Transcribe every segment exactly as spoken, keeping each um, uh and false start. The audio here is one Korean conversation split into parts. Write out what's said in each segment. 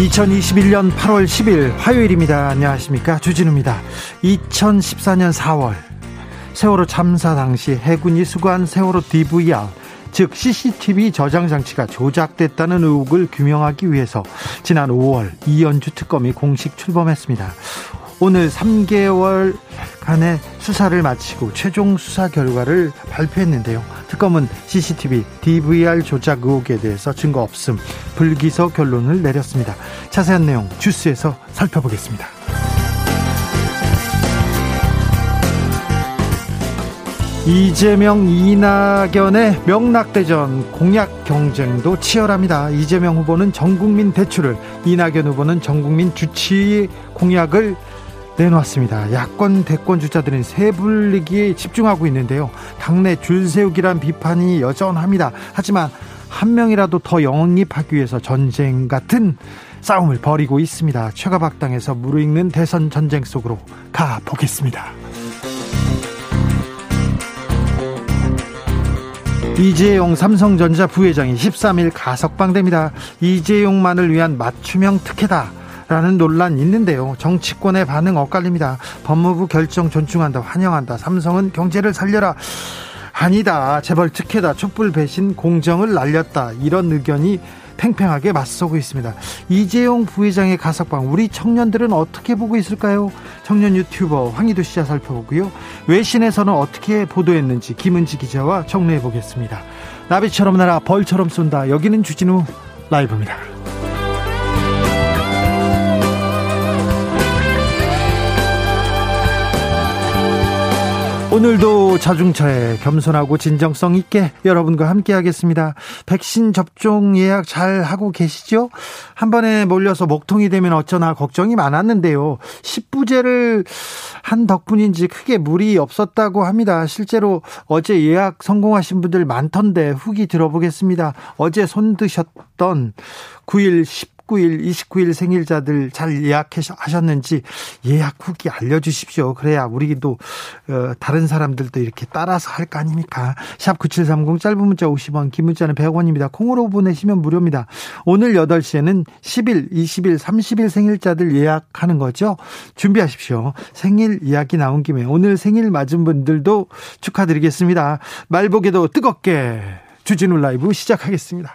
이천이십일년 팔월 십일 화요일입니다. 안녕하십니까, 주진우입니다. 이천십사년 사월 세월호 참사 당시 해군이 수거한 세월호 디브이알, 즉 씨씨티비 저장 장치가 조작됐다는 의혹을 규명하기 위해서 지난 오월 이연주 특검이 공식 출범했습니다. 오늘 삼 개월간의 수사를 마치고 최종 수사 결과를 발표했는데요. 특검은 씨씨티비, 디브이알 조작 의혹에 대해서 증거 없음, 불기소 결론을 내렸습니다. 자세한 내용 주스에서 살펴보겠습니다. 이재명, 이낙연의 명락대전, 공약 경쟁도 치열합니다. 이재명 후보는 전국민 대출을, 이낙연 후보는 전국민 주치 공약을 내놓았습니다. 야권 대권 주자들은 세불리기에 집중하고 있는데요. 당내 줄세우기란 비판이 여전합니다. 하지만 한 명이라도 더 영입하기 위해서 전쟁 같은 싸움을 벌이고 있습니다. 최가박당에서 무르익는 대선 전쟁 속으로 가보겠습니다. 이재용 삼성전자 부회장이 십삼일 가석방됩니다. 이재용만을 위한 맞춤형 특혜다 라는 논란 있는데요. 정치권의 반응 엇갈립니다. 법무부 결정 존중한다, 환영한다. 삼성은 경제를 살려라. 아니다, 재벌 특혜다. 촛불 배신, 공정을 날렸다. 이런 의견이 팽팽하게 맞서고 있습니다. 이재용 부회장의 가석방, 우리 청년들은 어떻게 보고 있을까요? 청년 유튜버 황희두 씨와 살펴보고요. 외신에서는 어떻게 보도했는지 김은지 기자와 정리해 보겠습니다. 나비처럼 날아 벌처럼 쏜다. 여기는 주진우 라이브입니다. 오늘도 자중차에 겸손하고 진정성 있게 여러분과 함께 하겠습니다. 백신 접종 예약 잘 하고 계시죠? 한 번에 몰려서 먹통이 되면 어쩌나 걱정이 많았는데요. 십부제를 한 덕분인지 크게 무리 없었다고 합니다. 실제로 어제 예약 성공하신 분들 많던데 후기 들어보겠습니다. 어제 손 드셨던 구일, 십구일, 이십구일 생일자들 잘 예약하셨는지 예약 후기 알려주십시오. 그래야 우리도 다른 사람들도 이렇게 따라서 할 거 아닙니까? 샵 구칠삼공, 짧은 문자 오십 원, 긴 문자는 백 원입니다. 콩으로 보내시면 무료입니다. 오늘 여덟 시에는 십일, 이십일, 삼십일 생일자들 예약하는 거죠. 준비하십시오. 생일 이야기 나온 김에 오늘 생일 맞은 분들도 축하드리겠습니다. 말보기도 뜨겁게 주진우 라이브 시작하겠습니다.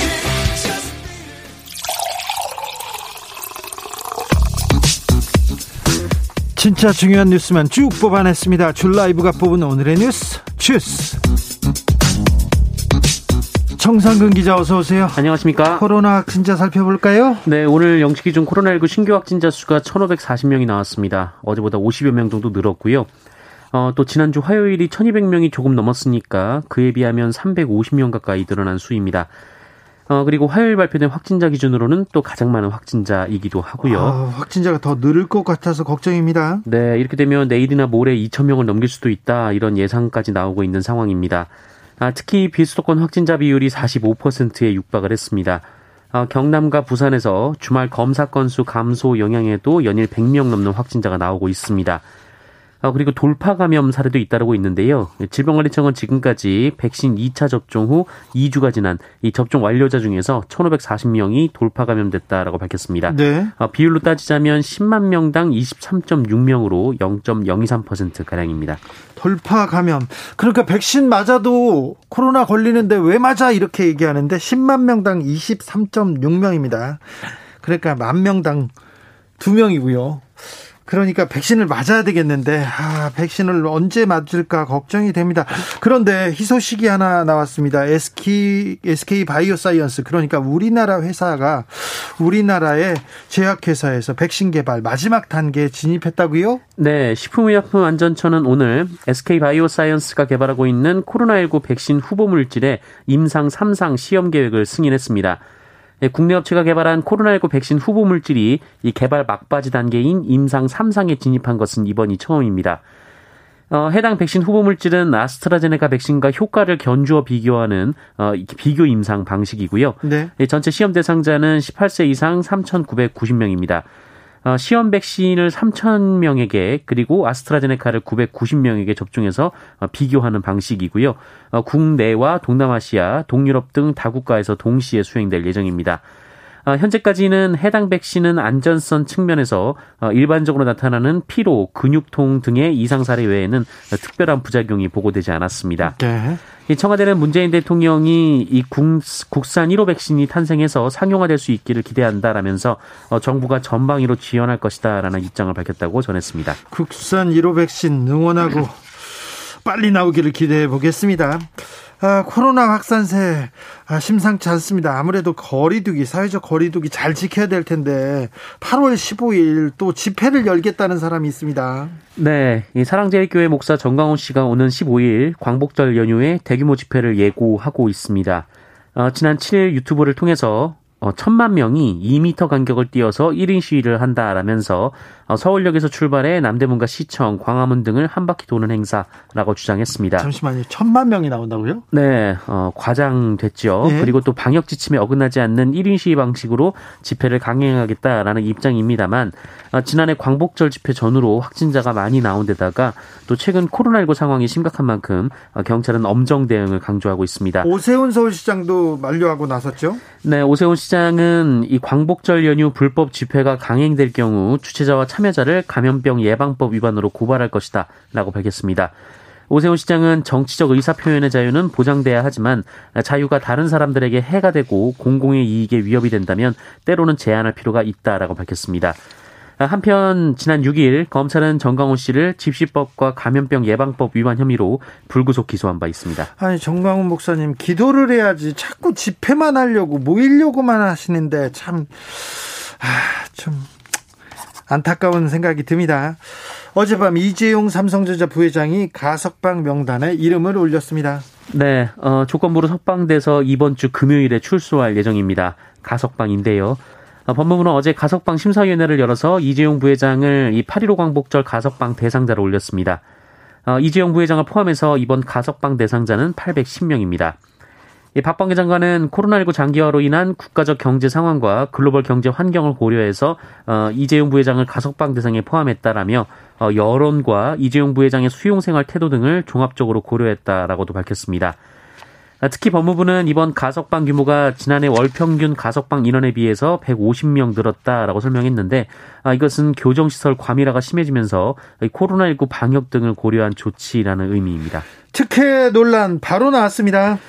진짜 중요한 뉴스만 쭉 뽑아냈습니다. 줄 라이브가 뽑은 오늘의 뉴스 주스. 정상근 기자 어서 오세요. 안녕하십니까. 코로나 확진자 살펴볼까요? 네, 오늘 영시 기준 코로나십구 신규 확진자 수가 천오백사십명이 나왔습니다. 어제보다 오십여 명 정도 늘었고요. 어, 또 지난주 화요일이 천이백명이 조금 넘었으니까 그에 비하면 삼백오십명 가까이 늘어난 수입니다. 어, 그리고 화요일 발표된 확진자 기준으로는 또 가장 많은 확진자이기도 하고요. 아, 확진자가 더 늘을 것 같아서 걱정입니다. 네, 이렇게 되면 내일이나 모레 이천명을 넘길 수도 있다, 이런 예상까지 나오고 있는 상황입니다. 아, 특히 비수도권 확진자 비율이 사십오 퍼센트에 육박을 했습니다. 아, 경남과 부산에서 주말 검사 건수 감소 영향에도 연일 백명 넘는 확진자가 나오고 있습니다. 그리고 돌파 감염 사례도 잇따르고 있는데요. 질병관리청은 지금까지 백신 이 차 접종 후 이 주가 지난 이 접종 완료자 중에서 천오백사십 명이 돌파 감염됐다라고 밝혔습니다. 네. 비율로 따지자면 십만 명당 이십삼 점 육 명으로 영 점 영이삼 퍼센트가량입니다. 돌파 감염. 그러니까 백신 맞아도 코로나 걸리는데 왜 맞아 이렇게 얘기하는데 십만 명당 이십삼 점 육 명입니다. 그러니까 만 명당 두 명이고요. 그러니까 백신을 맞아야 되겠는데 아, 백신을 언제 맞을까 걱정이 됩니다. 그런데 희소식이 하나 나왔습니다. 에스케이, 에스케이바이오사이언스 그러니까 우리나라 회사가 우리나라의 제약회사에서 백신 개발 마지막 단계에 진입했다고요? 네. 식품의약품안전처는 오늘 에스케이바이오사이언스가 개발하고 있는 코로나십구 백신 후보물질의 임상 삼상 시험 계획을 승인했습니다. 국내 업체가 개발한 코로나십구 백신 후보 물질이 이 개발 막바지 단계인 임상 삼상에 진입한 것은 이번이 처음입니다. 어, 해당 백신 후보 물질은 아스트라제네카 백신과 효과를 견주어 비교하는 어, 비교 임상 방식이고요. 네. 전체 시험 대상자는 십팔 세 이상 삼천구백구십 명입니다. 어, 시험 백신을 삼천 명에게 그리고 아스트라제네카를 구백구십 명에게 접종해서 어, 비교하는 방식이고요. 어, 국내와 동남아시아, 동유럽 등 다국가에서 동시에 수행될 예정입니다. 어, 현재까지는 해당 백신은 안전성 측면에서 어, 일반적으로 나타나는 피로, 근육통 등의 이상 사례 외에는 어, 특별한 부작용이 보고되지 않았습니다. 네. 이 청와대는 문재인 대통령이 이 국산 일 호 백신이 탄생해서 상용화될 수 있기를 기대한다라면서 정부가 전방위로 지원할 것이다라는 입장을 밝혔다고 전했습니다. 국산 일 호 백신 응원하고 빨리 나오기를 기대해 보겠습니다. 아, 코로나 확산세 아, 심상치 않습니다. 아무래도 거리두기, 사회적 거리두기 잘 지켜야 될 텐데 팔월 십오일 또 집회를 열겠다는 사람이 있습니다. 네, 이 사랑제일교회 목사 정강훈 씨가 오는 십오일 광복절 연휴에 대규모 집회를 예고하고 있습니다. 어, 지난 칠일 유튜브를 통해서 어, 천만 명이 이 미터 간격을 뛰어서 일 인 시위를 한다라면서 어, 서울역에서 출발해 남대문과 시청, 광화문 등을 한 바퀴 도는 행사라고 주장했습니다. 잠시만요. 천만 명이 나온다고요? 네. 어, 과장됐죠. 네. 그리고 또 방역 지침에 어긋나지 않는 일 인 시위 방식으로 집회를 강행하겠다라는 입장입니다만 어, 지난해 광복절 집회 전후로 확진자가 많이 나온 데다가 또 최근 코로나십구 상황이 심각한 만큼 어, 경찰은 엄정 대응을 강조하고 있습니다. 오세훈 서울시장도 만류하고 나섰죠? 네. 오세훈 시장 시장은 이 광복절 연휴 불법 집회가 강행될 경우 주최자와 참여자를 감염병 예방법 위반으로 고발할 것이다 라고 밝혔습니다. 오세훈 시장은 정치적 의사표현의 자유는 보장돼야 하지만 자유가 다른 사람들에게 해가 되고 공공의 이익에 위협이 된다면 때로는 제한할 필요가 있다라고 밝혔습니다. 한편 지난 육일 검찰은 정강훈 씨를 집시법과 감염병 예방법 위반 혐의로 불구속 기소한 바 있습니다. 아니 정강훈 목사님 기도를 해야지 자꾸 집회만 하려고 모이려고만 하시는데 참, 아, 참 안타까운 생각이 듭니다. 어젯밤 이재용 삼성전자 부회장이 가석방 명단에 이름을 올렸습니다. 네, 어, 조건부로 석방돼서 이번 주 금요일에 출소할 예정입니다. 가석방인데요. 법무부는 어제 가석방 심사위원회를 열어서 이재용 부회장을 이 팔일오 광복절 가석방 대상자로 올렸습니다. 어, 이재용 부회장을 포함해서 이번 가석방 대상자는 팔백십 명입니다. 이 박범계 장관은 코로나십구 장기화로 인한 국가적 경제 상황과 글로벌 경제 환경을 고려해서 어, 이재용 부회장을 가석방 대상에 포함했다라며 어, 여론과 이재용 부회장의 수용생활 태도 등을 종합적으로 고려했다라고도 밝혔습니다. 특히 법무부는 이번 가석방 규모가 지난해 월 평균 가석방 인원에 비해서 백오십 명 늘었다라고 설명했는데 이것은 교정시설 과밀화가 심해지면서 코로나십구 방역 등을 고려한 조치라는 의미입니다. 특혜 논란 바로 나왔습니다.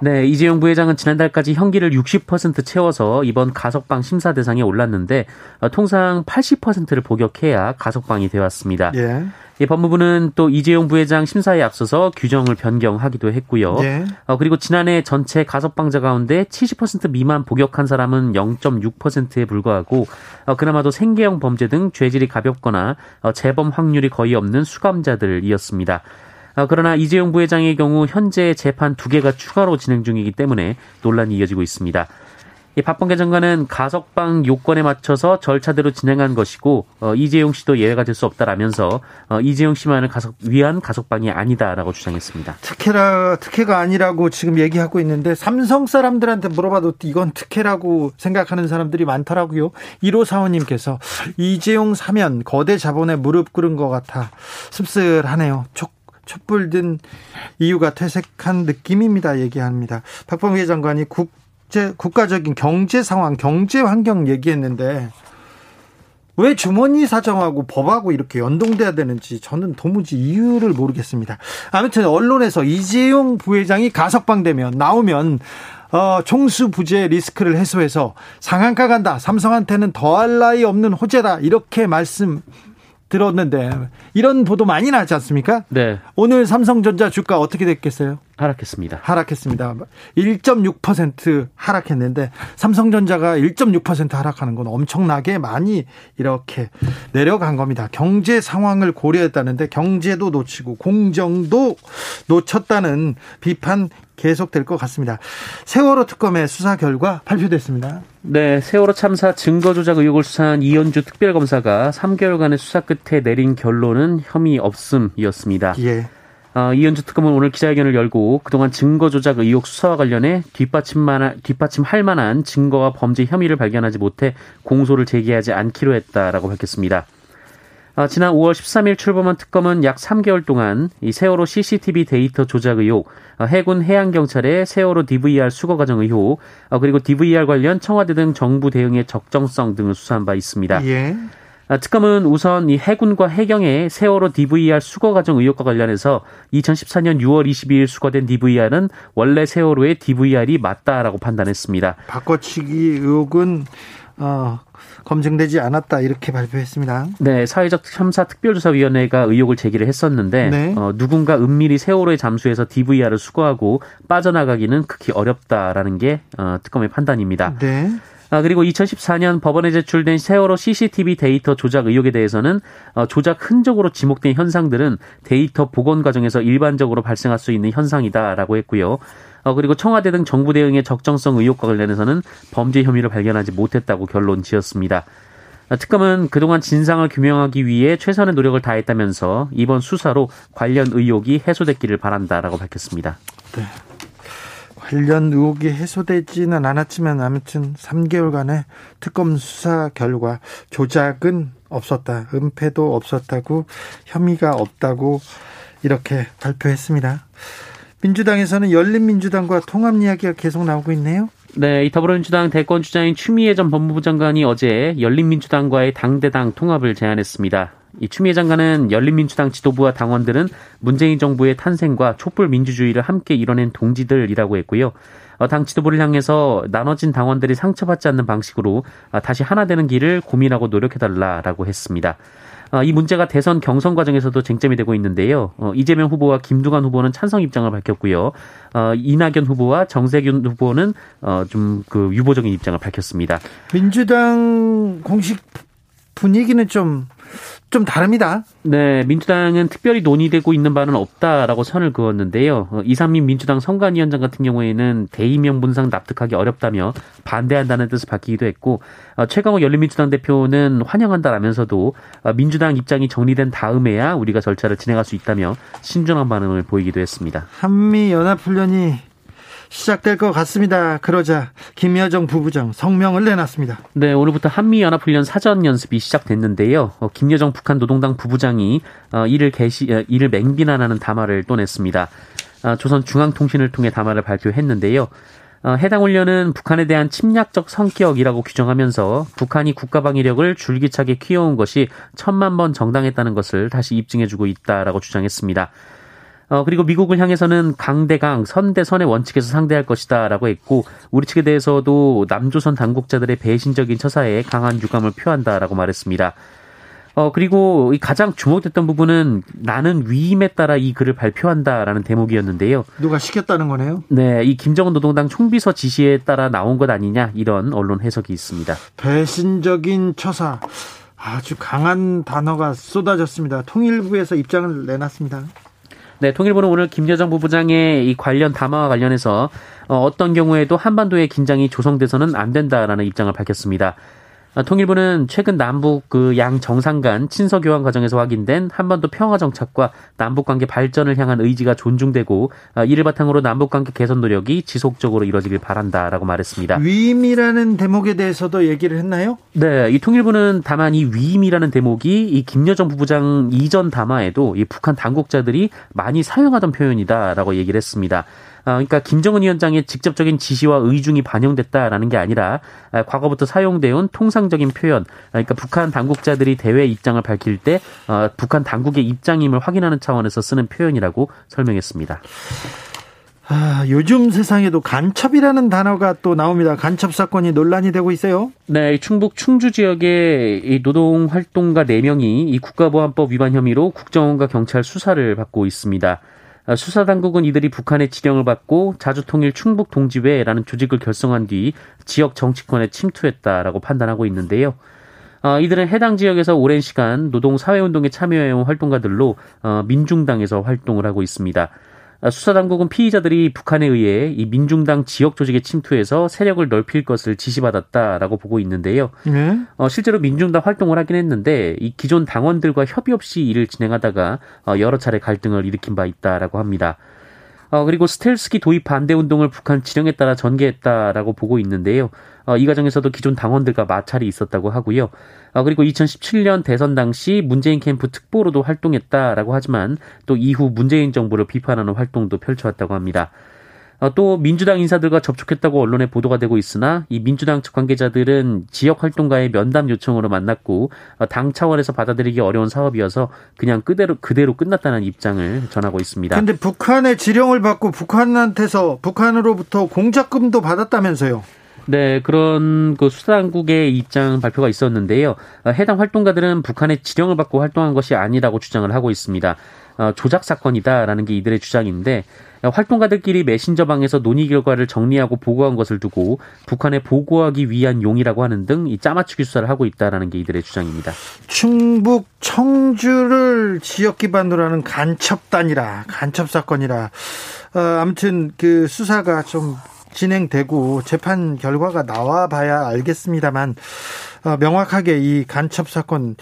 네, 이재용 부회장은 지난달까지 형기를 육십 퍼센트 채워서 이번 가석방 심사 대상에 올랐는데 통상 팔십 퍼센트를 복역해야 가석방이 되었습니다. 예. 예, 법무부는 또 이재용 부회장 심사에 앞서서 규정을 변경하기도 했고요. 예. 어, 그리고 지난해 전체 가석방자 가운데 칠십 퍼센트 미만 복역한 사람은 영 점 육 퍼센트에 불과하고 어, 그나마도 생계형 범죄 등 죄질이 가볍거나 어, 재범 확률이 거의 없는 수감자들이었습니다. 그러나 이재용 부회장의 경우 현재 재판 두 개가 추가로 진행 중이기 때문에 논란이 이어지고 있습니다. 이 박범계 장관은 가석방 요건에 맞춰서 절차대로 진행한 것이고 어, 이재용 씨도 예외가 될 수 없다라면서 어, 이재용 씨만을 가석, 위한 가석방이 아니다라고 주장했습니다. 특혜라, 특혜가 아니라고 지금 얘기하고 있는데 삼성 사람들한테 물어봐도 이건 특혜라고 생각하는 사람들이 많더라고요. 일호 사원님께서 이재용 사면 거대 자본에 무릎 꿇은 것 같아 씁쓸하네요. 촉 촛불 든 이유가 퇴색한 느낌입니다. 얘기합니다. 박범계 장관이 국제, 국가적인 경제 상황, 경제 환경 얘기했는데 왜 주머니 사정하고 법하고 이렇게 연동돼야 되는지 저는 도무지 이유를 모르겠습니다. 아무튼 언론에서 이재용 부회장이 가석방되면 나오면 어, 총수 부재 리스크를 해소해서 상한가 간다. 삼성한테는 더할 나위 없는 호재다. 이렇게 말씀 들었는데 이런 보도 많이 나지 않습니까? 네. 오늘 삼성전자 주가 어떻게 됐겠어요? 하락했습니다. 하락했습니다. 일 점 육 퍼센트 하락했는데 삼성전자가 일 점 육 퍼센트 하락하는 건 엄청나게 많이 이렇게 내려간 겁니다. 경제 상황을 고려했다는데 경제도 놓치고 공정도 놓쳤다는 비판 계속될 것 같습니다. 세월호 특검의 수사 결과 발표됐습니다. 네, 세월호 참사 증거조작 의혹을 수사한 이연주 특별검사가 삼 개월간의 수사 끝에 내린 결론은 혐의 없음이었습니다. 예. 어, 이연주 특검은 오늘 기자회견을 열고 그동안 증거조작 의혹 수사와 관련해 뒷받침만, 뒷받침할 만한 증거와 범죄 혐의를 발견하지 못해 공소를 제기하지 않기로 했다라고 밝혔습니다. 어, 지난 오월 십삼일 출범한 특검은 약 삼 개월 동안 이 세월호 씨씨티비 데이터 조작 의혹, 어, 해군 해양경찰의 세월호 디브이아르 수거 과정 의혹, 어, 그리고 디브이아르 관련 청와대 등 정부 대응의 적정성 등을 수사한 바 있습니다. 예. 특검은 우선 이 해군과 해경의 세월호 디브이아르 수거 과정 의혹과 관련해서 이천십사년 유월 이십이일 수거된 디브이아르은 원래 세월호의 디브이아르이 맞다라고 판단했습니다. 바꿔치기 의혹은 어, 검증되지 않았다 이렇게 발표했습니다. 네, 사회적 참사 특별조사위원회가 의혹을 제기를 했었는데 네. 어, 누군가 은밀히 세월호에 잠수해서 디브이아르을 수거하고 빠져나가기는 극히 어렵다라는 게 어, 특검의 판단입니다. 네. 아, 그리고 이천십사년 법원에 제출된 세월호 씨씨티비 데이터 조작 의혹에 대해서는 어, 조작 흔적으로 지목된 현상들은 데이터 복원 과정에서 일반적으로 발생할 수 있는 현상이다라고 했고요. 어, 그리고 청와대 등 정부 대응의 적정성 의혹과 관련해서는 범죄 혐의를 발견하지 못했다고 결론 지었습니다. 특검은 그동안 진상을 규명하기 위해 최선의 노력을 다했다면서 이번 수사로 관련 의혹이 해소됐기를 바란다라고 밝혔습니다. 네. 관련 의혹이 해소되지는 않았지만 아무튼 삼 개월간의 특검 수사 결과 조작은 없었다. 은폐도 없었다고 혐의가 없다고 이렇게 발표했습니다. 민주당에서는 열린민주당과 통합 이야기가 계속 나오고 있네요. 네, 이 더불어민주당 대권 주자인 추미애 전 법무부 장관이 어제 열린민주당과의 당대당 통합을 제안했습니다. 이 추미애 장관은 열린민주당 지도부와 당원들은 문재인 정부의 탄생과 촛불민주주의를 함께 이뤄낸 동지들이라고 했고요. 당 지도부를 향해서 나눠진 당원들이 상처받지 않는 방식으로 다시 하나 되는 길을 고민하고 노력해달라라고 했습니다. 이 문제가 대선 경선 과정에서도 쟁점이 되고 있는데요. 이재명 후보와 김두관 후보는 찬성 입장을 밝혔고요. 이낙연 후보와 정세균 후보는 좀 그 유보적인 입장을 밝혔습니다. 민주당 공식 분위기는 좀 좀 다릅니다. 네, 민주당은 특별히 논의되고 있는 바는 없다라고 선을 그었는데요. 이상민 민주당 선관위원장 같은 경우에는 대의명분상 납득하기 어렵다며 반대한다는 뜻을 밝히기도 했고 최강호 열린민주당 대표는 환영한다라면서도 민주당 입장이 정리된 다음에야 우리가 절차를 진행할 수 있다며 신중한 반응을 보이기도 했습니다. 한미연합훈련이 시작될 것 같습니다. 그러자 김여정 부부장 성명을 내놨습니다. 네, 오늘부터 한미연합훈련 사전 연습이 시작됐는데요. 어, 김여정 북한 노동당 부부장이 어, 이를 개시, 어, 이를 맹비난하는 담화를 또 냈습니다. 어, 조선중앙통신을 통해 담화를 발표했는데요. 어, 해당 훈련은 북한에 대한 침략적 성격이라고 규정하면서 북한이 국가방위력을 줄기차게 키워온 것이 천만 번 정당했다는 것을 다시 입증해주고 있다라고 주장했습니다. 어, 그리고 미국을 향해서는 강대강, 선대선의 원칙에서 상대할 것이다 라고 했고 우리 측에 대해서도 남조선 당국자들의 배신적인 처사에 강한 유감을 표한다라고 말했습니다. 어, 그리고 가장 주목됐던 부분은 나는 위임에 따라 이 글을 발표한다라는 대목이었는데요. 누가 시켰다는 거네요? 네, 이 김정은 노동당 총비서 지시에 따라 나온 것 아니냐 이런 언론 해석이 있습니다. 배신적인 처사. 아주 강한 단어가 쏟아졌습니다. 통일부에서 입장을 내놨습니다. 네, 통일보는 오늘 김여정 부부장의 이 관련 담화와 관련해서 어떤 경우에도 한반도의 긴장이 조성돼서는 안 된다라는 입장을 밝혔습니다. 통일부는 최근 남북 그 양 정상 간 친서 교환 과정에서 확인된 한반도 평화 정착과 남북 관계 발전을 향한 의지가 존중되고 이를 바탕으로 남북 관계 개선 노력이 지속적으로 이루어지길 바란다라고 말했습니다. 위임이라는 대목에 대해서도 얘기를 했나요? 네, 이 통일부는 다만 이 위임이라는 대목이 이 김여정 부부장 이전 담화에도 이 북한 당국자들이 많이 사용하던 표현이다라고 얘기를 했습니다. 그러니까 김정은 위원장의 직접적인 지시와 의중이 반영됐다라는 게 아니라 과거부터 사용되어 온 통상적인 표현, 그러니까 북한 당국자들이 대외 입장을 밝힐 때 북한 당국의 입장임을 확인하는 차원에서 쓰는 표현이라고 설명했습니다. 아, 요즘 세상에도 간첩이라는 단어가 또 나옵니다. 간첩 사건이 논란이 되고 있어요. 네, 충북 충주 지역의 노동활동가 네 명이 이 국가보안법 위반 혐의로 국정원과 경찰 수사를 받고 있습니다. 수사당국은 이들이 북한의 지령을 받고 자주통일 충북동지회라는 조직을 결성한 뒤 지역 정치권에 침투했다라고 판단하고 있는데요. 이들은 해당 지역에서 오랜 시간 노동사회운동에 참여해온 활동가들로 민중당에서 활동을 하고 있습니다. 수사당국은 피의자들이 북한에 의해 이 민중당 지역 조직에 침투해서 세력을 넓힐 것을 지시받았다라고 보고 있는데요. 네? 어, 실제로 민중당 활동을 하긴 했는데 이 기존 당원들과 협의 없이 일을 진행하다가 어, 여러 차례 갈등을 일으킨 바 있다라고 합니다. 어, 그리고 스텔스기 도입 반대 운동을 북한 지령에 따라 전개했다라고 보고 있는데요. 어, 이 과정에서도 기존 당원들과 마찰이 있었다고 하고요. 어, 그리고 이천십칠 년 대선 당시 문재인 캠프 특보로도 활동했다라고 하지만 또 이후 문재인 정부를 비판하는 활동도 펼쳐왔다고 합니다. 어, 또 민주당 인사들과 접촉했다고 언론에 보도가 되고 있으나 이 민주당 측 관계자들은 지역 활동가의 면담 요청으로 만났고 어, 당 차원에서 받아들이기 어려운 사업이어서 그냥 그대로 그대로 끝났다는 입장을 전하고 있습니다. 그런데 북한의 지령을 받고 북한한테서 북한으로부터 공작금도 받았다면서요? 네, 그런 그 수사당국의 입장 발표가 있었는데요. 해당 활동가들은 북한의 지령을 받고 활동한 것이 아니라고 주장을 하고 있습니다. 조작 사건이다라는 게 이들의 주장인데 활동가들끼리 메신저방에서 논의 결과를 정리하고 보고한 것을 두고 북한에 보고하기 위한 용이라고 하는 등 이 짜맞추기 수사를 하고 있다라는 게 이들의 주장입니다. 충북 청주를 지역 기반으로 하는 간첩단이라 간첩 사건이라 어, 아무튼 그 수사가 좀 진행되고 재판 결과가 나와봐야 알겠습니다만 명확하게 이 간첩 사건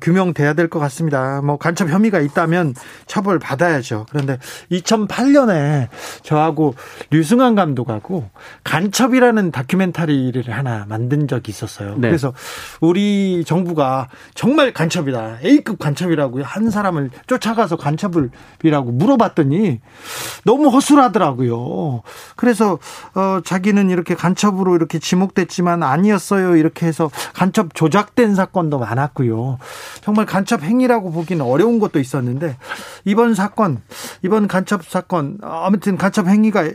규명돼야 될 것 같습니다. 뭐 간첩 혐의가 있다면 처벌 받아야죠. 그런데 이천팔 년에 저하고 류승환 감독하고 간첩이라는 다큐멘터리를 하나 만든 적이 있었어요. 네. 그래서 우리 정부가 정말 간첩이다, A급 간첩이라고 한 사람을 쫓아가서 간첩이라고 물어봤더니 너무 허술하더라고요. 그래서 어, 자기는 이렇게 간첩으로 이렇게 지목됐지만 아니었어요. 이렇게 해서 간첩 조작된 사건도 많았고요. 정말 간첩 행위라고 보기는 어려운 것도 있었는데 이번 사건, 이번 간첩 사건, 아무튼 간첩 행위가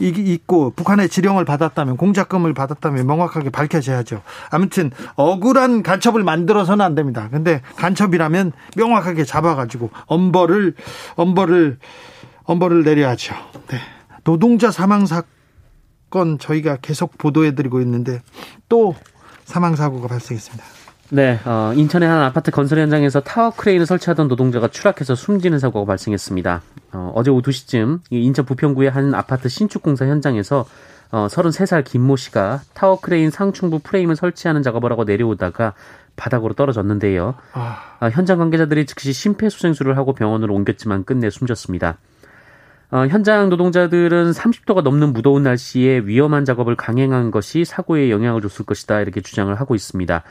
있고 북한의 지령을 받았다면, 공작금을 받았다면 명확하게 밝혀져야죠. 아무튼 억울한 간첩을 만들어서는 안 됩니다. 근데 간첩이라면 명확하게 잡아가지고 엄벌을 엄벌을 엄벌을 내려야죠. 네. 노동자 사망 사건 저희가 계속 보도해드리고 있는데 또 사망사고가 발생했습니다. 네, 어, 인천의 한 아파트 건설 현장에서 타워 크레인을 설치하던 노동자가 추락해서 숨지는 사고가 발생했습니다. 어, 어제 오후 두 시쯤 인천 부평구의 한 아파트 신축공사 현장에서 어, 서른세 살 김모 씨가 타워 크레인 상충부 프레임을 설치하는 작업을 하고 내려오다가 바닥으로 떨어졌는데요. 아... 어, 현장 관계자들이 즉시 심폐소생술을 하고 병원으로 옮겼지만 끝내 숨졌습니다. 어, 현장 노동자들은 삼십 도가 넘는 무더운 날씨에 위험한 작업을 강행한 것이 사고에 영향을 줬을 것이다 이렇게 주장을 하고 있습니다.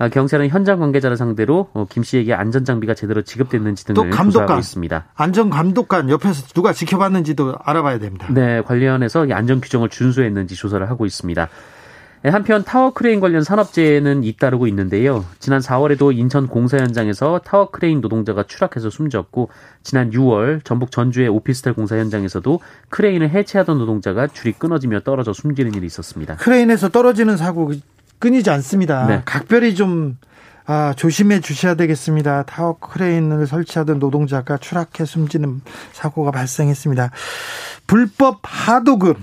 어, 경찰은 현장 관계자를 상대로 어, 김 씨에게 안전장비가 제대로 지급됐는지 등을 조사하고 있습니다. 안전감독관 옆에서 누가 지켜봤는지도 알아봐야 됩니다. 네, 관련해서 안전규정을 준수했는지 조사를 하고 있습니다. 한편 타워크레인 관련 산업재해는 잇따르고 있는데요. 지난 사월에도 인천 공사 현장에서 타워크레인 노동자가 추락해서 숨졌고 지난 유월 전북 전주의 오피스텔 공사 현장에서도 크레인을 해체하던 노동자가 줄이 끊어지며 떨어져 숨지는 일이 있었습니다. 크레인에서 떨어지는 사고 끊이지 않습니다. 네. 각별히 좀 아, 조심해 주셔야 되겠습니다. 타워크레인을 설치하던 노동자가 추락해 숨지는 사고가 발생했습니다. 불법 하도급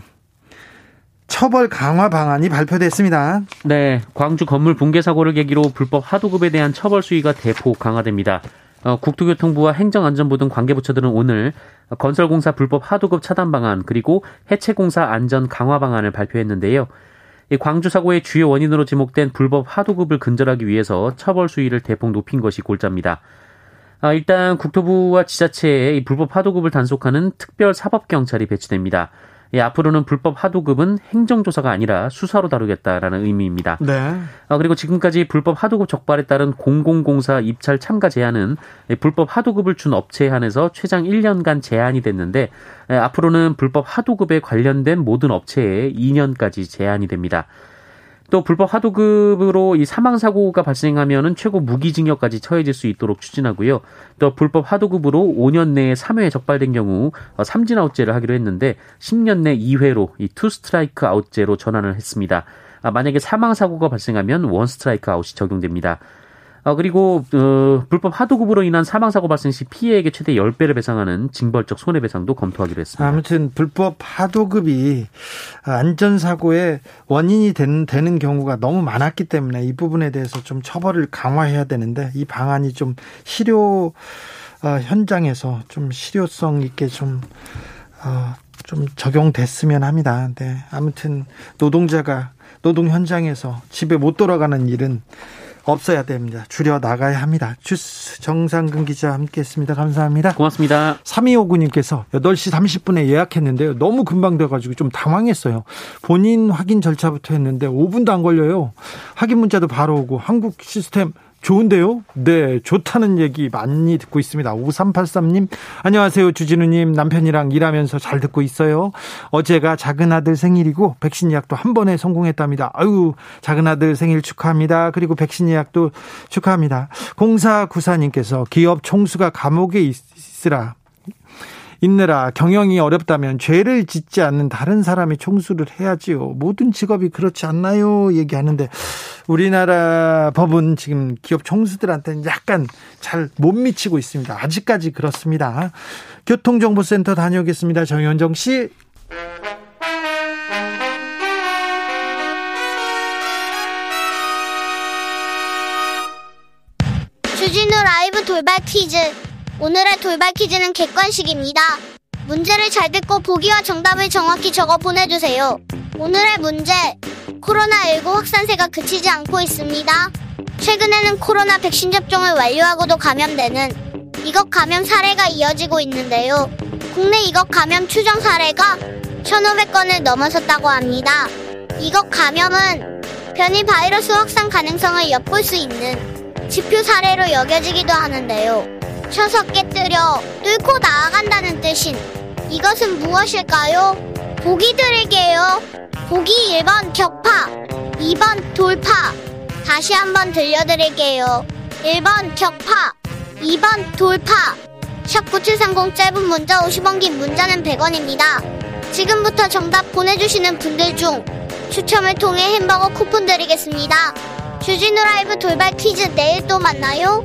처벌 강화 방안이 발표됐습니다. 네, 광주 건물 붕괴 사고를 계기로 불법 하도급에 대한 처벌 수위가 대폭 강화됩니다. 어, 국토교통부와 행정안전부 등 관계부처들은 오늘 건설공사 불법 하도급 차단 방안 그리고 해체공사 안전 강화 방안을 발표했는데요. 이 광주 사고의 주요 원인으로 지목된 불법 하도급을 근절하기 위해서 처벌 수위를 대폭 높인 것이 골자입니다. 아, 일단 국토부와 지자체에 이 불법 하도급을 단속하는 특별사법경찰이 배치됩니다. 예, 앞으로는 불법 하도급은 행정조사가 아니라 수사로 다루겠다라는 의미입니다. 네. 아, 그리고 지금까지 불법 하도급 적발에 따른 공공공사 입찰 참가 제한은 예, 불법 하도급을 준 업체에 한해서 최장 일 년간 제한이 됐는데 예, 앞으로는 불법 하도급에 관련된 모든 업체에 이 년까지 제한이 됩니다. 또 불법 하도급으로 이 사망사고가 발생하면은 최고 무기징역까지 처해질 수 있도록 추진하고요. 또 불법 하도급으로 오 년 내에 삼 회 적발된 경우 삼진 아웃제를 하기로 했는데 십 년 내 이 회로 이 투 스트라이크 아웃제로 전환을 했습니다. 아, 만약에 사망사고가 발생하면 원 스트라이크 아웃이 적용됩니다. 아, 그리고 어, 불법 하도급으로 인한 사망사고 발생 시 피해액의 최대 십 배를 배상하는 징벌적 손해배상도 검토하기로 했습니다. 아무튼 불법 하도급이 안전사고의 원인이 된, 되는 경우가 너무 많았기 때문에 이 부분에 대해서 좀 처벌을 강화해야 되는데 이 방안이 좀 실효 어, 현장에서 좀 실효성 있게 좀, 어, 좀 적용됐으면 합니다. 네. 아무튼 노동자가 노동 현장에서 집에 못 돌아가는 일은 없어야 됩니다. 줄여 나가야 합니다. 주스 정상근 기자 함께했습니다. 감사합니다. 고맙습니다. 삼이오구님께서 여덟 시 삼십 분에 예약했는데요. 너무 금방 돼가지고 좀 당황했어요. 본인 확인 절차부터 했는데 오 분도 안 걸려요. 확인 문자도 바로 오고 한국 시스템 좋은데요? 네, 좋다는 얘기 많이 듣고 있습니다. 오삼팔삼님 안녕하세요. 주진우님 남편이랑 일하면서 잘 듣고 있어요. 어제가 작은 아들 생일이고 백신 예약도 한 번에 성공했답니다. 아유, 작은 아들 생일 축하합니다. 그리고 백신 예약도 축하합니다. 공사구사님께서 기업 총수가 감옥에 있으라 있느라 경영이 어렵다면 죄를 짓지 않는 다른 사람이 총수를 해야지요. 모든 직업이 그렇지 않나요? 얘기하는데 우리나라 법은 지금 기업 총수들한테는 약간 잘 못 미치고 있습니다. 아직까지 그렇습니다. 교통정보센터 다녀오겠습니다. 정현정 씨. 주진우 라이브 돌발 퀴즈. 오늘의 돌발 퀴즈는 객관식입니다. 문제를 잘 듣고 보기와 정답을 정확히 적어 보내주세요. 오늘의 문제, 코로나십구 확산세가 그치지 않고 있습니다. 최근에는 코로나 백신 접종을 완료하고도 감염되는 이것 감염 사례가 이어지고 있는데요. 국내 이것 감염 추정 사례가 천오백 건을 넘어섰다고 합니다. 이것 감염은 변이 바이러스 확산 가능성을 엿볼 수 있는 지표 사례로 여겨지기도 하는데요. 쳐서 깨뜨려 뚫고 나아간다는 뜻인 이것은 무엇일까요? 보기 드릴게요. 보기 일 번 격파, 이 번 돌파. 다시 한번 들려드릴게요. 일 번 격파, 이 번 돌파. 샵 구칠삼공 짧은 문자 오십 원 긴 문자는 백 원입니다. 지금부터 정답 보내주시는 분들 중 추첨을 통해 햄버거 쿠폰 드리겠습니다. 주진우 라이브 돌발 퀴즈 내일 또 만나요.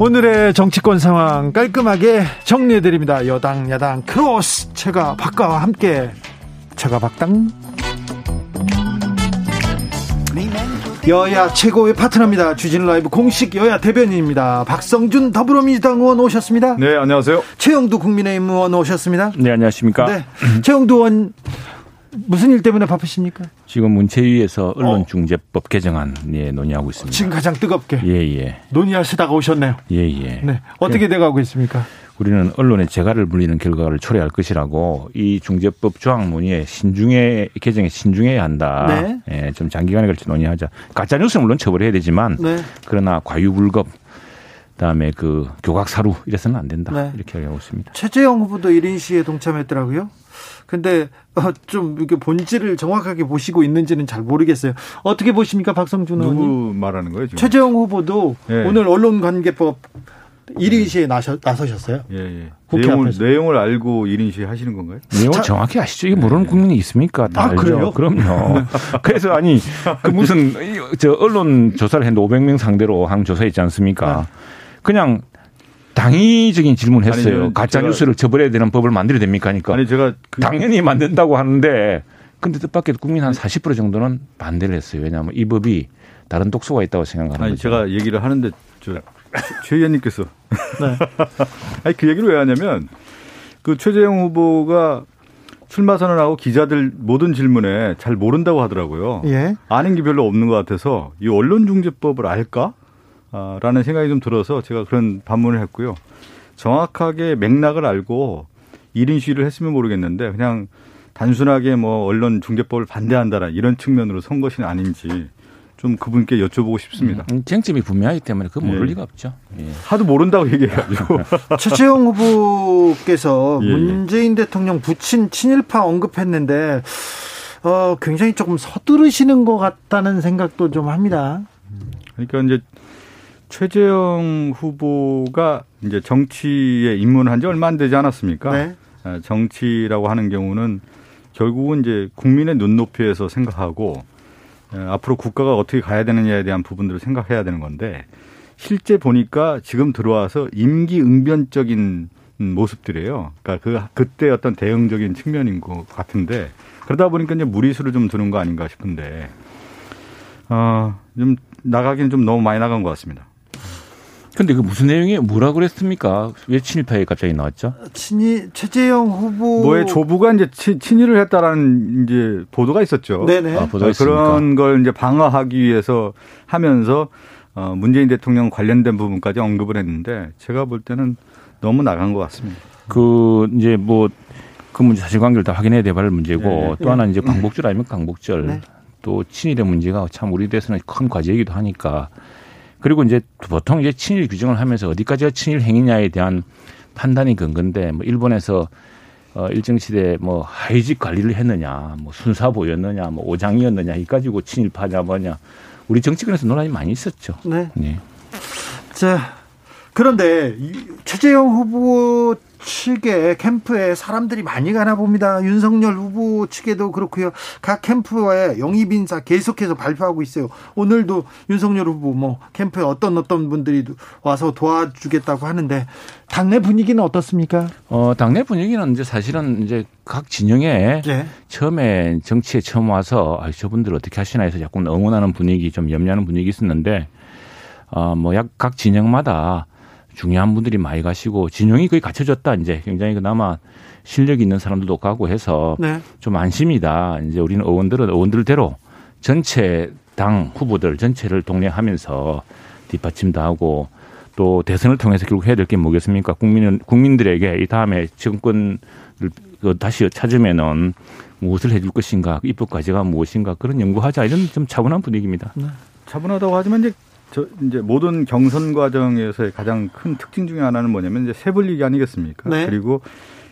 오늘의 정치권 상황 깔끔하게 정리해드립니다. 여당 야당 크로스 최가 박과와 함께 최가 박당. 여야 최고의 파트너입니다. 주진우 라이브 공식 여야 대변인입니다. 박성준 더불어민주당 의원 오셨습니다. 네, 안녕하세요. 최영두 국민의힘 의원 오셨습니다. 네, 안녕하십니까. 네, 최영두 의원 무슨 일 때문에 바쁘십니까? 지금 문체위에서 언론중재법 개정안 예, 논의하고 있습니다. 지금 가장 뜨겁게 예, 예. 논의하시다가 오셨네요. 예, 예. 네. 어떻게 예. 돼가고 있습니까? 우리는 언론의 재갈을 물리는 결과를 초래할 것이라고 이 중재법 조항 논의에 신중해 개정에 신중해야 한다. 네. 예, 좀 장기간에 걸쳐 논의하자. 가짜뉴스는 물론 처벌해야 되지만 네. 그러나 과유불급 그다음에 그 교각사루 이래서는 안 된다. 네. 이렇게 하고 있습니다. 최재형 후보도 일 인 시위에 동참했더라고요. 근데 좀 이렇게 본질을 정확하게 보시고 있는지는 잘 모르겠어요. 어떻게 보십니까, 박성준 의원님? 누구 말하는 거예요, 지금? 최재형 후보도 예. 오늘 언론관계법 일 인 시에 나서셨어요? 예, 예. 내용을, 내용을 알고 일 인 시에 하시는 건가요? 내용을 정확히 아시죠? 이게 모르는 예. 국민이 있습니까? 다 아, 알죠. 그래요? 그럼요. 그래서 아니 그 무슨 저 언론 조사를 했는데 오백 명 상대로 한 조사 있지 않습니까? 네. 그냥 당위적인 질문을 했어요. 가짜뉴스를 처벌해야 되는 법을 만들어야 됩니까? 그러니까 아니 제가 그 당연히 만든다고 하는데 근데 뜻밖의 국민 한 사십 퍼센트 정도는 반대를 했어요. 왜냐하면 이 법이 다른 독소가 있다고 생각하는 아니, 거죠. 제가 얘기를 하는데 저, 최 의원님께서 네. 아니, 그 얘기를 왜 하냐면 그 최재형 후보가 출마 선언하고 기자들 모든 질문에 잘 모른다고 하더라고요. 예. 아는 게 별로 없는 것 같아서 이 언론중재법을 알까? 아, 라는 생각이 좀 들어서 제가 그런 반문을 했고요. 정확하게 맥락을 알고 일인 시위를 했으면 모르겠는데 그냥 단순하게 뭐 언론 중재법을 반대한다라는 이런 측면으로 선 것이 아닌지 좀 그분께 여쭤보고 싶습니다. 음, 쟁점이 분명하기 때문에 그건 모를 예. 리가 없죠. 예. 하도 모른다고 얘기해가지고. 최재형 후보께서 예. 문재인 대통령 부친 친일파 언급했는데 어, 굉장히 조금 서두르시는 것 같다는 생각도 좀 합니다. 그러니까 이제 최재형 후보가 이제 정치에 입문한 지 얼마 안 되지 않았습니까? 네. 정치라고 하는 경우는 결국은 이제 국민의 눈높이에서 생각하고 앞으로 국가가 어떻게 가야 되느냐에 대한 부분들을 생각해야 되는 건데 실제 보니까 지금 들어와서 임기응변적인 모습들이에요. 그러니까 그 그때 어떤 대응적인 측면인 것 같은데 그러다 보니까 이제 무리수를 좀 두는 거 아닌가 싶은데 어, 좀 나가기는 좀 너무 많이 나간 것 같습니다. 근데 그 무슨 내용이에요? 뭐라고 그랬습니까? 왜 친일파에 갑자기 나왔죠? 친일, 최재형 후보. 뭐의 조부가 이제 치, 친일을 했다라는 이제 보도가 있었죠. 네네. 아, 보도가 그런 걸 이제 방어하기 위해서 하면서 어, 문재인 대통령 관련된 부분까지 언급을 했는데 제가 볼 때는 너무 나간 것 같습니다. 그, 이제 뭐, 그 문제 사실관계를 다 확인해야 될 문제고 네. 또 하나 이제 광복절 아니면 광복절 네. 또 친일의 문제가 참 우리 대해서는 큰 과제이기도 하니까 그리고 이제 보통 이제 친일 규정을 하면서 어디까지가 친일 행위냐에 대한 판단이 건 건데 뭐 일본에서 어 일정 시대에 뭐 하이집 관리를 했느냐, 뭐 순사보였느냐, 뭐 오장이었느냐 이 가지고 친일파냐 뭐냐 우리 정치권에서 논란이 많이 있었죠. 네. 네. 자 그런데 최재형 후보 측의 캠프에 사람들이 많이 가나 봅니다. 윤석열 후보 측에도 그렇고요. 각 캠프에 영입 인사 계속해서 발표하고 있어요. 오늘도 윤석열 후보 뭐 캠프에 어떤 어떤 분들이 와서 도와주겠다고 하는데 당내 분위기는 어떻습니까? 어 당내 분위기는 이제 사실은 이제 각 진영에 예. 처음에 정치에 처음 와서 아, 저분들 어떻게 하시나 해서 자꾸 응원하는 분위기, 좀 염려하는 분위기 있었는데 어, 뭐 약 각 진영마다. 중요한 분들이 많이 가시고 진영이 거의 갖춰졌다 이제 굉장히 그나마 실력이 있는 사람들도 가고 해서 네. 좀 안심이다. 이제 우리는 의원들은 의원들대로 전체 당 후보들 전체를 동행하면서 뒷받침도 하고 또 대선을 통해서 결국 해야 될 게 뭐겠습니까? 국민은 국민들에게 이 다음에 정권을 다시 찾으면은 무엇을 해줄 것인가, 입법 과제가 무엇인가 그런 연구하자 이런 좀 차분한 분위기입니다. 네. 차분하다고 하지만 이제. 저 이제 모든 경선 과정에서의 가장 큰 특징 중에 하나는 뭐냐면 이제 세 불리기 아니겠습니까? 네. 그리고